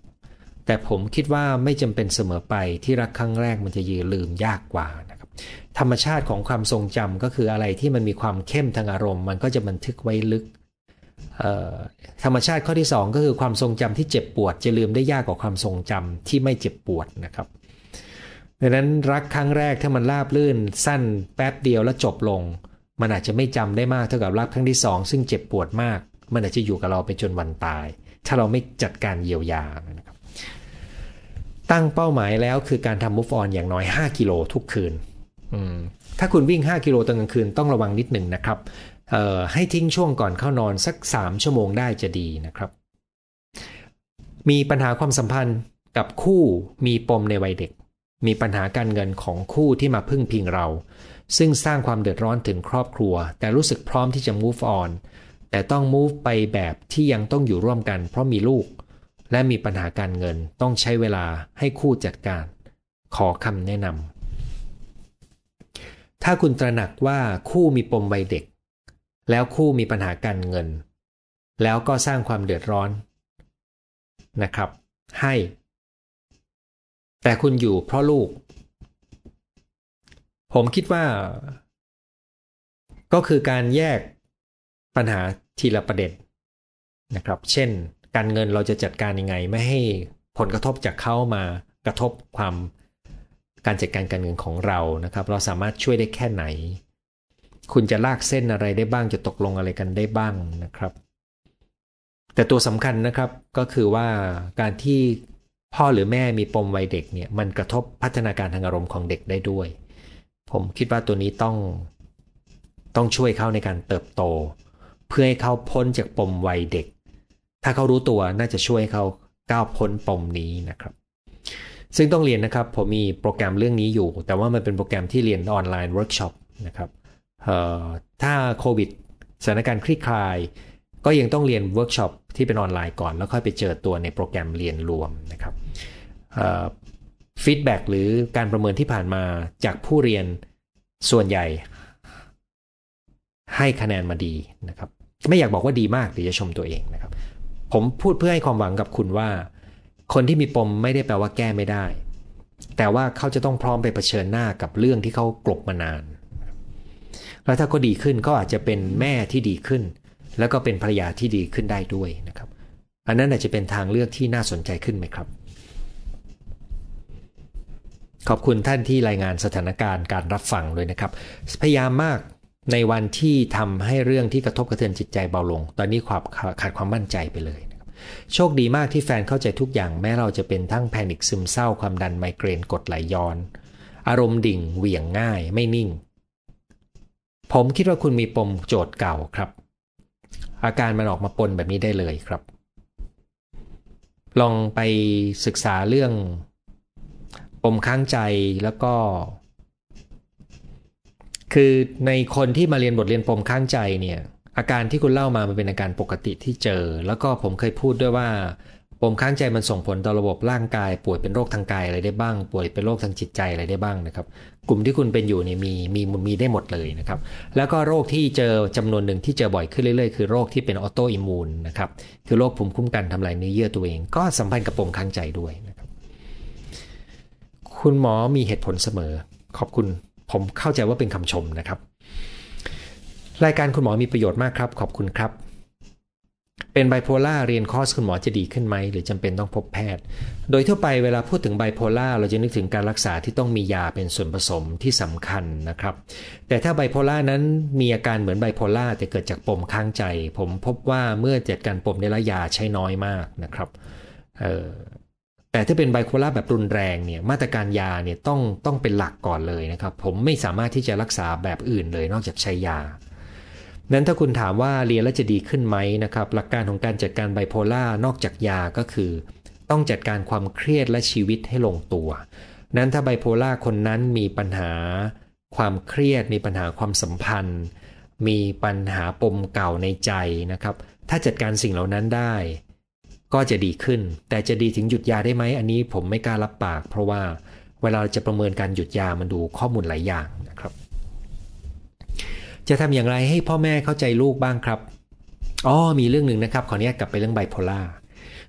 แต่ผมคิดว่าไม่จำเป็นเสมอไปที่รักครั้งแรกมันจะยื้อลืมยากกว่านะครับธรรมชาติของความทรงจำก็คืออะไรที่มันมีความเข้มทางอารมณ์มันก็จะบันทึกไว้ลึกธรรมชาติข้อที่สองก็คือความทรงจำที่เจ็บปวดจะลืมได้ยากกว่าความทรงจำที่ไม่เจ็บปวดนะครับดังนั้นรักครั้งแรกถ้ามันราบรื่นสั้นแป๊บเดียวแล้วจบลงมันอาจจะไม่จำได้มากเท่ากับรักครั้งที่สองซึ่งเจ็บปวดมากมันอาจจะอยู่กับเราไปจนวันตายถ้าเราไม่จัดการเยียวยานะครับตั้งเป้าหมายแล้วคือการทำ move on อย่างน้อยห้ากิโลทุกคืนถ้าคุณวิ่งห้ากิโลตอนกลางคืนต้องระวังนิดหนึ่งนะครับให้ทิ้งช่วงก่อนเข้านอนสักสามชั่วโมงได้จะดีนะครับมีปัญหาความสัมพันธ์กับคู่มีปมในวัยเด็กมีปัญหาการเงินของคู่ที่มาพึ่งพิงเราซึ่งสร้างความเดือดร้อนถึงครอบครัวแต่รู้สึกพร้อมที่จะ move on แต่ต้อง move ไปแบบที่ยังต้องอยู่ร่วมกันเพราะมีลูกและมีปัญหาการเงินต้องใช้เวลาให้คู่จัดการขอคำแนะนำถ้าคุณตระหนักว่าคู่มีปมวัยเด็กแล้วคู่มีปัญหาการเงินแล้วก็สร้างความเดือดร้อนนะครับให้แต่คุณอยู่เพราะลูกผมคิดว่าก็คือการแยกปัญหาทีละประเด็นนะครับเช่นการเงินเราจะจัดการยังไงไม่ให้ผลกระทบจากเขามากระทบความการจัดการการเงินของเรานะครับเราสามารถช่วยได้แค่ไหนคุณจะลากเส้นอะไรได้บ้างจะตกลงอะไรกันได้บ้างนะครับแต่ตัวสำคัญนะครับก็คือว่าการที่พ่อหรือแม่มีปมวัยเด็กเนี่ยมันกระทบพัฒนาการทางอารมณ์ของเด็กได้ด้วยผมคิดว่าตัวนี้ต้องต้องช่วยเขาในการเติบโตเพื่อให้เขาพ้นจากปมวัยเด็กถ้าเขารู้ตัวน่าจะช่วยเขาก้าวพ้นปมนี้นะครับซึ่งต้องเรียนนะครับผมมีโปรแกรมเรื่องนี้อยู่แต่ว่ามันเป็นโปรแกรมที่เรียนออนไลน์เวิร์กช็อปนะครับถ้าโควิดสถานการณ์คลี่คลายก็ยังต้องเรียนเวิร์กช็อปที่เป็นออนไลน์ก่อนแล้วค่อยไปเจอตัวในโปรแกรมเรียนรวมนะครับฟีดแบ็กหรือการประเมินที่ผ่านมาจากผู้เรียนส่วนใหญ่ให้คะแนนมาดีนะครับไม่อยากบอกว่าดีมากหรือจะชมตัวเองนะครับผมพูดเพื่อให้ความหวังกับคุณว่าคนที่มีปมไม่ได้แปลว่าแก้ไม่ได้แต่ว่าเขาจะต้องพร้อมไปเผชิญหน้ากับเรื่องที่เขากลบมานานแล้วถ้าเขาดีขึ้นก็อาจจะเป็นแม่ที่ดีขึ้นแล้วก็เป็นภรรยาที่ดีขึ้นได้ด้วยนะครับอันนั้นอาจจะเป็นทางเลือกที่น่าสนใจขึ้นไหมครับขอบคุณท่านที่รายงานสถานการณ์การรับฟังด้วยนะครับพยายามมากในวันที่ทำให้เรื่องที่กระทบกระเทือนจิตใจเบาลงตอนนี้ความขาดความมั่นใจไปเลยนะครับโชคดีมากที่แฟนเข้าใจทุกอย่างแม้เราจะเป็นทั้งแพนิคซึมเศร้าความดันไมเกรนกรดไหลย้อนอารมณ์ดิ่งเหวี่ยงง่ายไม่นิ่ง ผมคิดว่าคุณมีปมโจทย์เก่าครับอาการมันออกมาปนแบบนี้ได้เลยครับลองไปศึกษาเรื่องปมค้างใจแล้วก็คือในคนที่มาเรียนบทเรียนปมค้างใจเนี่ยอาการที่คุณเล่ามามันเป็นอาการปกติที่เจอแล้วก็ผมเคยพูดด้วยว่าปมค้างใจมันส่งผลต่อระบบร่างกายป่วยเป็นโรคทางกายอะไรได้บ้างป่วยเป็นโรคทางจิตใจอะไรได้บ้างนะครับกลุ่มที่คุณเป็นอยู่เนี่ยมีมีมีได้หมดเลยนะครับแล้วก็โรคที่เจอจำนวนหนึ่งที่เจอบ่อยขึ้นเรื่อยๆคือโรคที่เป็นออโตอิมูนนะครับคือโรคภูมิคุ้มกันทำลายเนื้อเยื่อตัวเองก็สัมพันธ์กับปมค้างใจด้วยนะครับคุณหมอมีเหตุผลเสมอขอบคุณผมเข้าใจว่าเป็นคำชมนะครับรายการคุณหมอมีประโยชน์มากครับขอบคุณครับเป็นไบโพล่าเรียนคอร์สคุณหมอจะดีขึ้นไหมหรือจำเป็นต้องพบแพทย์โดยทั่วไปเวลาพูดถึงไบโพล่าเราจะนึกถึงการรักษาที่ต้องมียาเป็นส่วนผสมที่สำคัญนะครับแต่ถ้าไบโพล่านั้นมีอาการเหมือนไบโพล่าแต่เกิดจากปมค้างใจผมพบว่าเมื่อจัดการปมในระยะใช้น้อยมากนะครับแต่ถ้าเป็นไบโพล่าแบบรุนแรงเนี่ยมาตรการยาเนี่ยต้องต้องเป็นหลักก่อนเลยนะครับผมไม่สามารถที่จะรักษาแบบอื่นเลยนอกจากใช้ยานั้นถ้าคุณถามว่าเรียนแล้วจะดีขึ้นไหมนะครับหลักการของการจัดการไบโพล่านอกจากยาก็คือต้องจัดการความเครียดและชีวิตให้ลงตัวนั้นถ้าไบโพล่าคนนั้นมีปัญหาความเครียดมีปัญหาความสัมพันธ์มีปัญหาปมเก่าในใจนะครับถ้าจัดการสิ่งเหล่านั้นได้ก็จะดีขึ้นแต่จะดีถึงหยุดยาได้ไหมอันนี้ผมไม่กล้ารับปากเพราะว่าเวลาจะประเมินการหยุดยามันดูข้อมูลหลายอย่างนะครับจะทำอย่างไรให้พ่อแม่เข้าใจลูกบ้างครับอ๋อมีเรื่องหนึ่งนะครับขออนุญาตกลับไปเรื่องไบโพล่า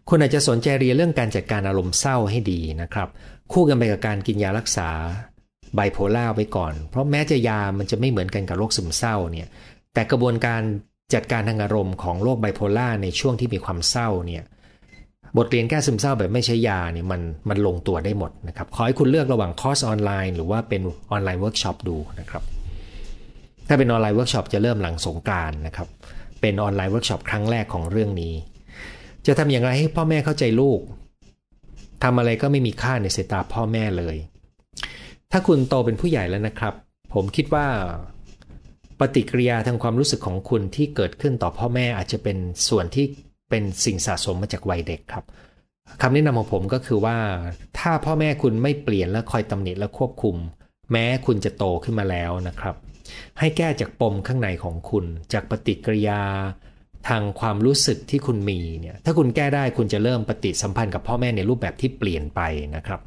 คุณอาจจะสนใจเรียนเรื่องการจัดการอารมณ์เศร้าให้ดีนะครับคู่กันไปกับการกินยารักษาไบโพล่าไว้ก่อนเพราะแม้จะยามันจะไม่เหมือนกันกับโรคซึมเศร้าเนี่ยแต่กระบวนการจัดการทางอารมณ์ของโรคไบโพล่าในช่วงที่มีความเศร้าเนี่ยบทเรียนแก้ซึมเศร้าแบบไม่ใช้ยาเนี่ยมันมันลงตัวได้หมดนะครับขอให้คุณเลือกระหว่างคอร์สออนไลน์หรือว่าเป็นออนไลน์เวิร์กช็อปดูนะครับถ้าเป็นออนไลน์เวิร์กช็อปจะเริ่มหลังสงกรานต์นะครับเป็นออนไลน์เวิร์กช็อปครั้งแรกของเรื่องนี้จะทำอย่างไรให้พ่อแม่เข้าใจลูกทำอะไรก็ไม่มีค่าในสายตาพ่อแม่เลยถ้าคุณโตเป็นผู้ใหญ่แล้วนะครับผมคิดว่าปฏิกิริยาทางความรู้สึกของคุณที่เกิดขึ้นต่อพ่อแม่อาจจะเป็นส่วนที่เป็นสิ่งสะสมมาจากวัยเด็กครับคำแนะนำของผมก็คือว่าถ้าพ่อแม่คุณไม่เปลี่ยนและคอยตำหนิและควบคุมแม้คุณจะโตขึ้นมาแล้วนะครับให้แก้จากปมข้างในของคุณจากปฏิกิริยาทางความรู้สึกที่คุณมีเนี่ยถ้าคุณแก้ได้คุณจะเริ่มปฏิสัมพันธ์กับพ่อแม่ในรูปแบบที่เปลี่ยนไปนะครับ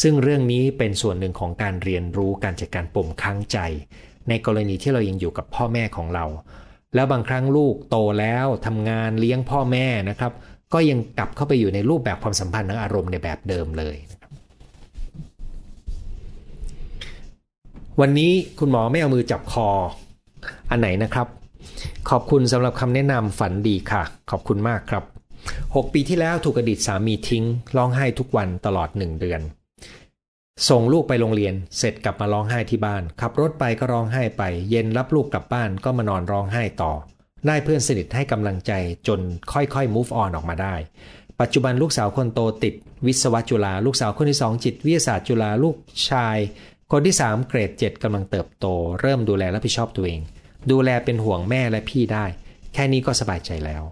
ซึ่งเรื่องนี้เป็นส่วนหนึ่งของการเรียนรู้การจัดการปมค้างใจในกรณีที่เรายังอยู่กับพ่อแม่ของเราแล้วบางครั้งลูกโตแล้วทำงานเลี้ยงพ่อแม่นะครับก็ยังกลับเข้าไปอยู่ในรูปแบบความสัมพันธ์ทางอารมณ์ในแบบเดิมเลยวันนี้คุณหมอไม่เอามือจับคออันไหนนะครับขอบคุณสำหรับคำแนะนำฝันดีค่ะขอบคุณมากครับหกปีที่แล้วถูกอดีตสามีทิ้งร้องไห้ทุกวันตลอดหนึ่งเดือนส่งลูกไปโรงเรียนเสร็จกลับมาร้องไห้ที่บ้านขับรถไปก็ร้องไห้ไปเย็นรับลูกกลับบ้านก็มานอนร้องไห้ต่อได้เพื่อนสนิทให้กำลังใจจนค่อยๆ move on ออกมาได้ปัจจุบันลูกสาวคนโตติดวิศวะจุฬาลูกสาวคนที่สองจิตวิทยาศาสตร์จุฬาลูกชายคนที่สามเกรดเจ็ดกำลังเติบโตเริ่มดูแลรับผิดชอบตัวเองดูแลเป็นห่วงแม่และพี่ได้แค่นี้ก็สบายใจแล้ว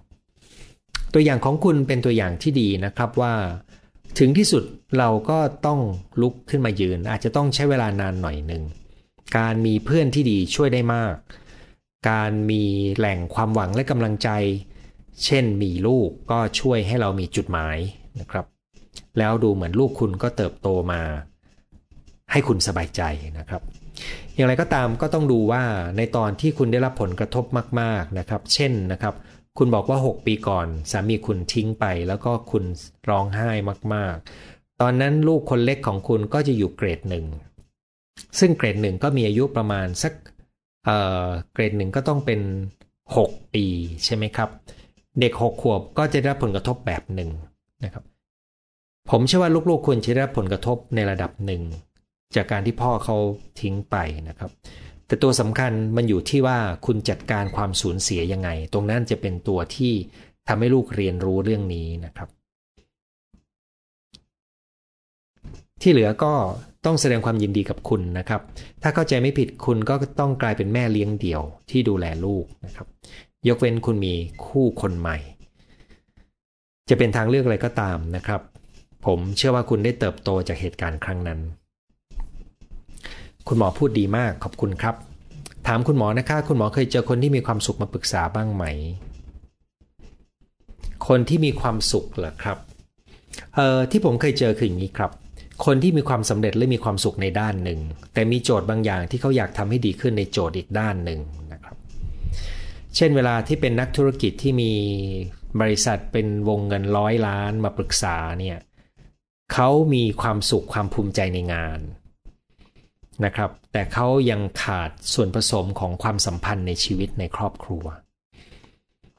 ตัวอย่างของคุณเป็นตัวอย่างที่ดีนะครับว่าถึงที่สุดเราก็ต้องลุกขึ้นมายืนอาจจะต้องใช้เวลานานหน่อยหนึ่งการมีเพื่อนที่ดีช่วยได้มากการมีแหล่งความหวังและกำลังใจเช่นมีลูกก็ช่วยให้เรามีจุดหมายนะครับแล้วดูเหมือนลูกคุณก็เติบโตมาให้คุณสบายใจนะครับอย่างไรก็ตามก็ต้องดูว่าในตอนที่คุณได้รับผลกระทบมากๆนะครับเช่นนะครับคุณบอกว่าหกปีก่อนสามีคุณทิ้งไปแล้วก็คุณร้องไห้มากๆตอนนั้นลูกคนเล็กของคุณก็จะอยู่เกรดหนึ่งซึ่งเกรดหนึ่งก็มีอายุประมาณสักเอ่อเกรดหนึ่งก็ต้องเป็นหกปีใช่ไหมครับเด็กหกขวบก็จะได้รับผลกระทบแบบหนึ่งนะครับผมเชื่อว่าลูกๆคุณจะได้รับผลกระทบในระดับหนึ่งจากการที่พ่อเขาทิ้งไปนะครับแต่ตัวสำคัญมันอยู่ที่ว่าคุณจัดการความสูญเสียยังไงตรงนั้นจะเป็นตัวที่ทำให้ลูกเรียนรู้เรื่องนี้นะครับ ที่เหลือก็ต้องแสดงความยินดีกับคุณนะครับถ้าเข้าใจไม่ผิดคุณก็ต้องกลายเป็นแม่เลี้ยงเดี่ยวที่ดูแลลูกนะครับยกเว้นคุณมีคู่คนใหม่จะเป็นทางเลือกอะไรก็ตามนะครับผมเชื่อว่าคุณได้เติบโตจากเหตุการณ์ครั้งนั้นคุณหมอพูดดีมากขอบคุณครับถามคุณหมอนะคะคุณหมอเคยเจอคนที่มีความสุขมาปรึกษาบ้างไหมคนที่มีความสุขเหรอครับเอ่อที่ผมเคยเจอคืออย่างนี้ครับคนที่มีความสำเร็จและมีความสุขในด้านหนึ่งแต่มีโจทย์บางอย่างที่เขาอยากทำให้ดีขึ้นในโจทย์อีกด้านหนึ่งนะครับเช่นเวลาที่เป็นนักธุรกิจที่มีบริษัทเป็นวงเงินร้อยล้านมาปรึกษาเนี่ยเขามีความสุขความภูมิใจในงานนะครับแต่เขายังขาดส่วนผสมของความสัมพันธ์ในชีวิตในครอบครัว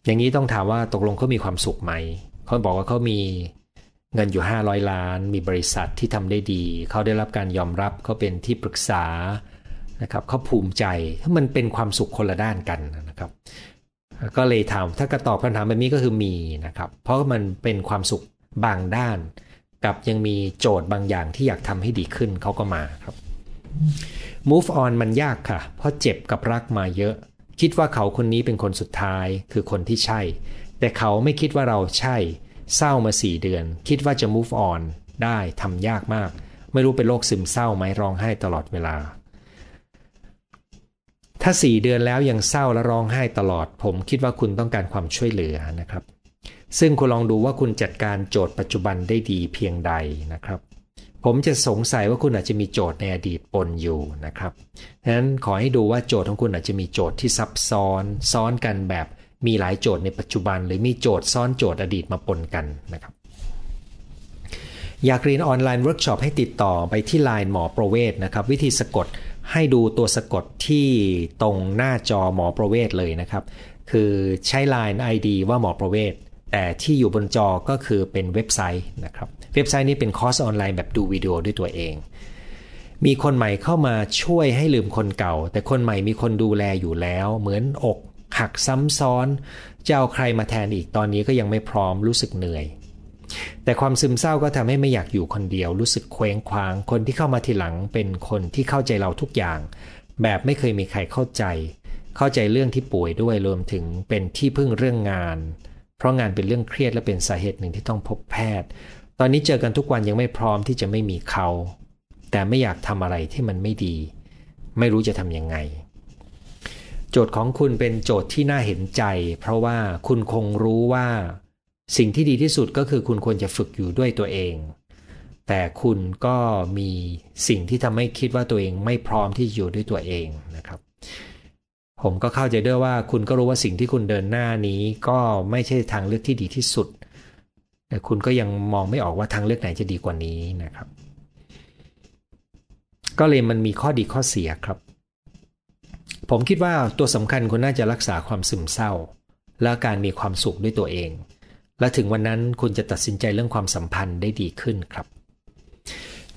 อย่างนี้ต้องถามว่าตกลงเขามีความสุขไหมเขาบอกว่าเขามีเงินอยู่ห้าร้อยล้านมีบริษัทที่ทำได้ดีเขาได้รับการยอมรับเขาเป็นที่ปรึกษานะครับเขาภูมิใจถ้ามันเป็นความสุขคนละด้านกันนะครับก็เลยถามถ้ากระตอบคำถามแบบนี้ก็คือมีนะครับเพราะมันเป็นความสุขบางด้านกับยังมีโจทย์บางอย่างที่อยากทำให้ดีขึ้นเขาก็มาครับ move on มันยากค่ะเพราะเจ็บกับรักมาเยอะคิดว่าเขาคนนี้เป็นคนสุดท้ายคือคนที่ใช่แต่เขาไม่คิดว่าเราใช่เศร้ามาสี่เดือนคิดว่าจะ move on ได้ทำยากมากไม่รู้เป็นโรคซึมเศร้าไหมร้องไห้ตลอดเวลาถ้าสี่เดือนแล้วยังเศร้าและร้องไห้ตลอดผมคิดว่าคุณต้องการความช่วยเหลือนะครับซึ่งคุณลองดูว่าคุณจัดการโจทย์ปัจจุบันได้ดีเพียงใดนะครับผมจะสงสัยว่าคุณอาจจะมีโจทย์ในอดีตปนอยู่นะครับฉะนั้นขอให้ดูว่าโจทย์ของคุณอาจจะมีโจทย์ที่ซับซ้อนซ้อนกันแบบมีหลายโจทย์ในปัจจุบันหรือมีโจทย์ซ้อนโจทย์อดีตมาปนกันนะครับอยากเรียนออนไลน์เวิร์กช็อปให้ติดต่อไปที่ ไลน์ หมอประเวศนะครับวิธีสะกดให้ดูตัวสะกดที่ตรงหน้าจอหมอประเวศเลยนะครับคือใช้ ไลน์ ไอ ดี ว่าหมอประเวศแต่ที่อยู่บนจอก็คือเป็นเว็บไซต์นะครับเว็บไซต์นี้เป็นคอร์สออนไลน์แบบดูวิดีโอด้วยตัวเองมีคนใหม่เข้ามาช่วยให้ลืมคนเก่าแต่คนใหม่มีคนดูแลอยู่แล้วเหมือนอกหักซ้ำซ้อนจะเอาใครมาแทนอีกตอนนี้ก็ยังไม่พร้อมรู้สึกเหนื่อยแต่ความซึมเศร้าก็ทำให้ไม่อยากอยู่คนเดียวรู้สึกเคว้งคว้างคนที่เข้ามาทีหลังเป็นคนที่เข้าใจเราทุกอย่างแบบไม่เคยมีใครเข้าใจเข้าใจเรื่องที่ป่วยด้วยรวมถึงเป็นที่พึ่งเรื่องงานเพราะงานเป็นเรื่องเครียดและเป็นสาเหตุหนึ่งที่ต้องพบแพทย์ตอนนี้เจอกันทุกวันยังไม่พร้อมที่จะไม่มีเขาแต่ไม่อยากทำอะไรที่มันไม่ดีไม่รู้จะทำยังไงโจทย์ของคุณเป็นโจทย์ที่น่าเห็นใจเพราะว่าคุณคงรู้ว่าสิ่งที่ดีที่สุดก็คือคุณควรจะฝึกอยู่ด้วยตัวเองแต่คุณก็มีสิ่งที่ทำให้คิดว่าตัวเองไม่พร้อมที่จะอยู่ด้วยตัวเองนะครับผมก็เข้าใจด้วยว่าคุณก็รู้ว่าสิ่งที่คุณเดินหน้านี้ก็ไม่ใช่ทางเลือกที่ดีที่สุดแต่คุณก็ยังมองไม่ออกว่าทางเลือกไหนจะดีกว่านี้นะครับก็เลยมันมีข้อดีข้อเสียครับผมคิดว่าตัวสำคัญคุณน่าจะรักษาความซึมเศร้าและการมีความสุขด้วยตัวเองและถึงวันนั้นคุณจะตัดสินใจเรื่องความสัมพันธ์ได้ดีขึ้นครับ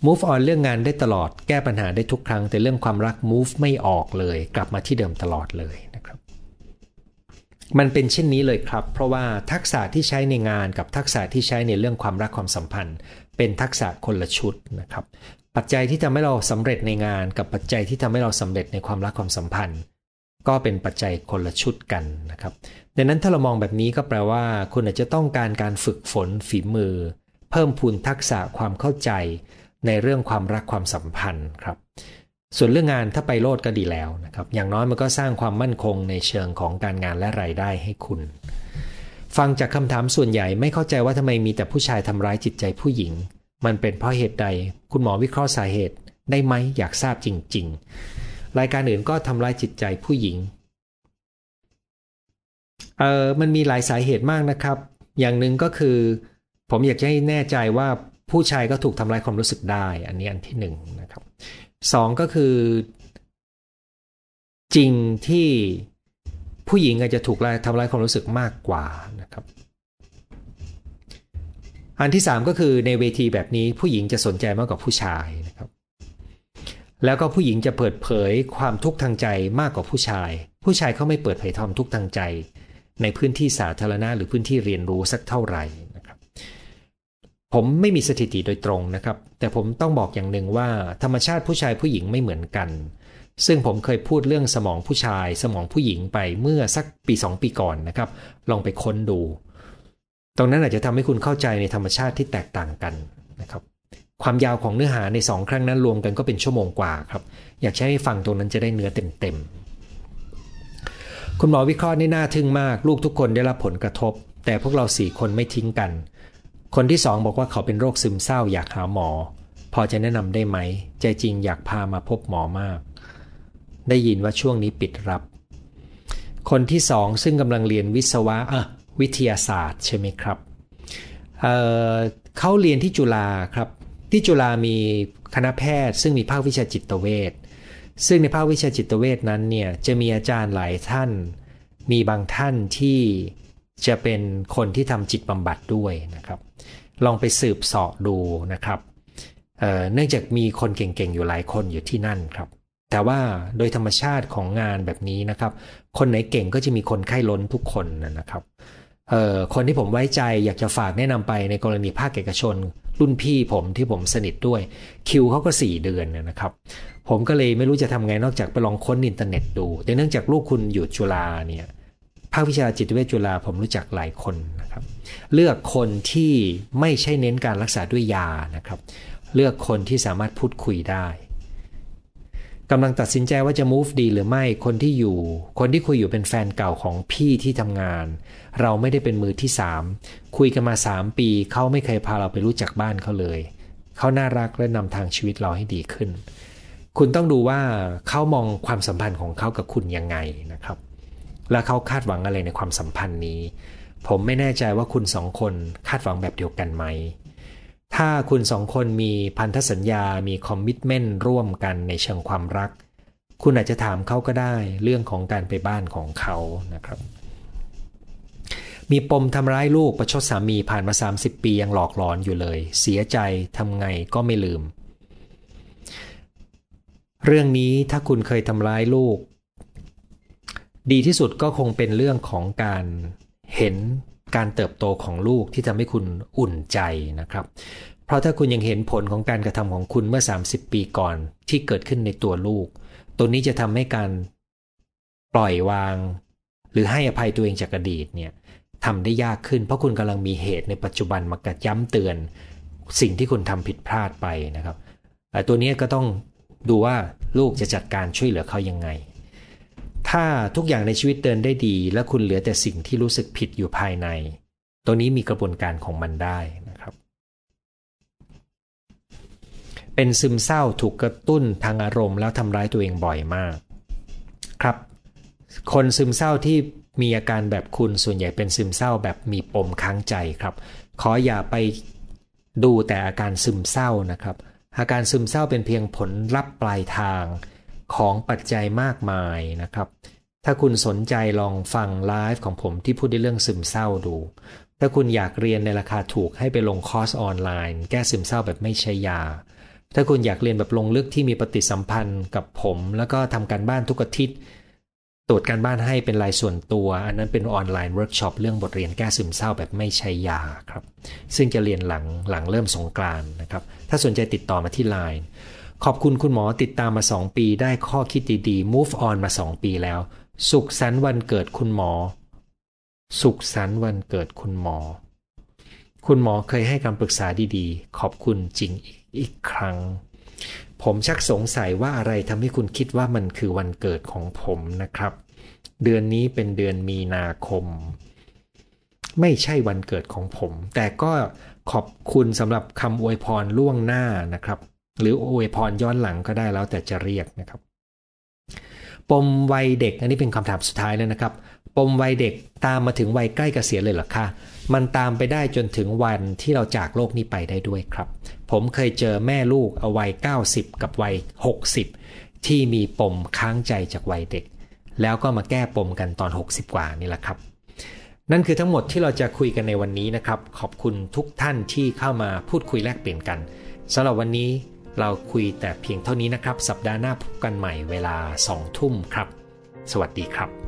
move on เรื่องงานได้ตลอดแก้ปัญหาได้ทุกครั้งแต่เรื่องความรัก move ไม่ออกเลยกลับมาที่เดิมตลอดเลยนะครับมันเป็นเช่นนี้เลยครับเพราะว่าทักษะที่ใช้ในงานกับทักษะที่ใช้ในเรื่องความรักความสัมพันธ์เป็นทักษะคนละชุดนะครับปัจจัยที่ทำให้เราสำเร็จในงานกับปัจจัยที่ทำให้เราสำเร็จในความรักความสัมพันธ์ก็เป็นปัจจัยคนละชุดกันนะครับดังนั้นถ้าเรามองแบบนี้ก็แปลว่าคุณอาจจะต้องการการฝึกฝนฝีมือเพิ่มพูนทักษะความเข้าใจในเรื่องความรักความสัมพันธ์ครับส่วนเรื่องงานถ้าไปโลดก็ดีแล้วนะครับอย่างน้อยมันก็สร้างความมั่นคงในเชิงของการงานและรายได้ให้คุณฟังจากคำถามส่วนใหญ่ไม่เข้าใจว่าทำไมมีแต่ผู้ชายทำร้ายจิตใจผู้หญิงมันเป็นเพราะเหตุใดคุณหมอวิเคราะห์สาเหตุได้ไหมอยากทราบจริงๆรายการอื่นก็ทำร้ายจิตใจผู้หญิงเออมันมีหลายสาเหตุมากนะครับอย่างหนึ่งก็คือผมอยากจะให้แน่ใจว่าผู้ชายก็ถูกทำร้ายความรู้สึกได้อันนี้อันที่หนึ่งนะครับสองก็คือจริงที่ผู้หญิงอาจจะถูกทำร้ายความรู้สึกมากกว่านะครับอันที่สามก็คือในเวทีแบบนี้ผู้หญิงจะสนใจมากกว่าผู้ชายนะครับแล้วก็ผู้หญิงจะเปิดเผยความทุกข์ทางใจมากกว่าผู้ชายผู้ชายเขาไม่เปิดเผยความทุกข์ทางใจในพื้นที่สาธารณะหรือพื้นที่เรียนรู้สักเท่าไหร่นะครับ ผมไม่มีสถิติโดยตรงนะครับแต่ผมต้องบอกอย่างหนึ่งว่าธรรมชาติผู้ชายผู้หญิงไม่เหมือนกันซึ่งผมเคยพูดเรื่องสมองผู้ชายสมองผู้หญิงไปเมื่อสักปีสองปีก่อนนะครับลองไปค้นดูตรงนั้นอาจจะทำให้คุณเข้าใจในธรรมชาติที่แตกต่างกันนะครับความยาวของเนื้อหาในสองครั้งนั้นรวมกันก็เป็นชั่วโมงกว่าครับอยากใช้ให้ฟังตรงนั้นจะได้เนื้อเต็มๆคุณหมอวิเคราะห์นี่น่าทึ่งมากลูกทุกคนได้รับผลกระทบแต่พวกเราสี่คนไม่ทิ้งกันคนที่สองบอกว่าเขาเป็นโรคซึมเศร้าอยากหาหมอพอจะแนะนำได้ไหมใจจริงอยากพามาพบหมอมากได้ยินว่าช่วงนี้ปิดรับคนที่สองซึ่งกำลังเรียนวิศวะอ่ะวิทยาศาสตร์ใช่ไหมครับเอ่อเขาเรียนที่จุฬาครับที่จุฬามีคณะแพทย์ซึ่งมีภาควิชาจิตเวชซึ่งในภาควิชาจิตเวชนั้นเนี่ยจะมีอาจารย์หลายท่านมีบางท่านที่จะเป็นคนที่ทำจิตบำบัดด้วยนะครับลองไปสืบเสาะดูนะครับเอ่อเนื่องจากมีคนเก่งๆอยู่หลายคนอยู่ที่นั่นครับแต่ว่าโดยธรรมชาติของงานแบบนี้นะครับคนไหนเก่งก็จะมีคนไข้ล้นทุกคนนะครับเอ่อคนที่ผมไว้ใจอยากจะฝากแนะนำไปในกรณีภาคเอกชนรุ่นพี่ผมที่ผมสนิทด้วยคิวเขาก็สี่เดือนนะครับผมก็เลยไม่รู้จะทำไงนอกจากไปลองค้นอินเทอร์เน็ตดูแต่เนื่องจากลูกคุณอยู่จุฬาเนี่ยภาควิชาจิตเวชจุฬาผมรู้จักหลายคนนะครับเลือกคนที่ไม่ใช่เน้นการรักษาด้วยยานะครับเลือกคนที่สามารถพูดคุยได้กำลังตัดสินใจว่าจะ move ดีหรือไม่คนที่อยู่คนที่คุยอยู่เป็นแฟนเก่าของพี่ที่ทำงานเราไม่ได้เป็นมือที่สามคุยกันมาสามปีเขาไม่เคยพาเราไปรู้จักบ้านเขาเลยเขาน่ารักและนำทางชีวิตเราให้ดีขึ้นคุณต้องดูว่าเขามองความสัมพันธ์ของเขากับคุณยังไงนะครับและเขาคาดหวังอะไรในความสัมพันธ์นี้ผมไม่แน่ใจว่าคุณสองคนคาดหวังแบบเดียวกันไหมถ้าคุณสองคนมีพันธสัญญามีคอมมิตเมนต์ร่วมกันในเชิงความรักคุณอาจจะถามเขาก็ได้เรื่องของการไปบ้านของเขานะครับมีปมทำร้ายลูกประชดสามีผ่านมาสามสิบปียังหลอกหลอนอยู่เลยเสียใจทำไงก็ไม่ลืมเรื่องนี้ถ้าคุณเคยทำร้ายลูกดีที่สุดก็คงเป็นเรื่องของการเห็นการเติบโตของลูกที่ทำให้คุณอุ่นใจนะครับเพราะถ้าคุณยังเห็นผลของการกระทำของคุณเมื่อสามสิบปีก่อนที่เกิดขึ้นในตัวลูกตัวนี้จะทำให้การปล่อยวางหรือให้อภัยตัวเองจากอดีตเนี่ยทำได้ยากขึ้นเพราะคุณกำลังมีเหตุในปัจจุบันมากระย้ำเตือนสิ่งที่คุณทำผิดพลาดไปนะครับตัวนี้ก็ต้องดูว่าลูกจะจัดการช่วยเหลือเขายังไงถ้าทุกอย่างในชีวิตเดินได้ดีและคุณเหลือแต่สิ่งที่รู้สึกผิดอยู่ภายในตัวนี้มีกระบวนการของมันได้นะครับเป็นซึมเศร้าถูกกระตุ้นทางอารมณ์แล้วทำร้ายตัวเองบ่อยมากครับคนซึมเศร้าที่มีอาการแบบคุณส่วนใหญ่เป็นซึมเศร้าแบบมีปมค้างใจครับขออย่าไปดูแต่อาการซึมเศร้านะครับอาการซึมเศร้าเป็นเพียงผลลัพธ์ปลายทางของปัจจัยมากมายนะครับถ้าคุณสนใจลองฟังไลฟ์ของผมที่พูดในเรื่องซึมเศร้าดูถ้าคุณอยากเรียนในราคาถูกให้ไปลงคอร์สออนไลน์แก้ซึมเศร้าแบบไม่ใช้ยาถ้าคุณอยากเรียนแบบลงลึกที่มีปฏิสัมพันธ์กับผมแล้วก็ทำการบ้านทุกอาทิตย์ตรวจการบ้านให้เป็นรายส่วนตัวอันนั้นเป็นออนไลน์เวิร์กช็อปเรื่องบทเรียนแก้ซึมเศร้าแบบไม่ใช้ยาครับซึ่งจะเรียนหลังหลังเริ่มสงกรานต์นะครับถ้าสนใจติดต่อมาที่ ไลน์ขอบคุณคุณหมอติดตามมาสองปีได้ข้อคิดดีๆ move on มาสองปีแล้วสุขสันต์วันเกิดคุณหมอสุขสันต์วันเกิดคุณหมอคุณหมอเคยให้คำปรึกษาดีๆขอบคุณจริงอีกอีกครั้งผมชักสงสัยว่าอะไรทำให้คุณคิดว่ามันคือวันเกิดของผมนะครับเดือนนี้เป็นเดือนมีนาคมไม่ใช่วันเกิดของผมแต่ก็ขอบคุณสำหรับคำอวยพรล่วงหน้านะครับหรืออวยพรย้อนหลังก็ได้แล้วแต่จะเรียกนะครับปมวัยเด็กอันนี้เป็นคำถามสุดท้ายแล้วนะครับปมวัยเด็กตามมาถึงวัยใกล้เกษียณเลยเหรอคะมันตามไปได้จนถึงวันที่เราจากโลกนี้ไปได้ด้วยครับผมเคยเจอแม่ลูกเอาวัยเก้าสิบกับวัยหกสิบที่มีปมค้างใจจากวัยเด็กแล้วก็มาแก้ปมกันตอนหกสิบกว่านี่แหละครับนั่นคือทั้งหมดที่เราจะคุยกันในวันนี้นะครับขอบคุณทุกท่านที่เข้ามาพูดคุยแลกเปลี่ยนกันสำหรับวันนี้เราคุยแต่เพียงเท่านี้นะครับสัปดาห์หน้าพบกันใหม่เวลาสองทุ่มครับสวัสดีครับ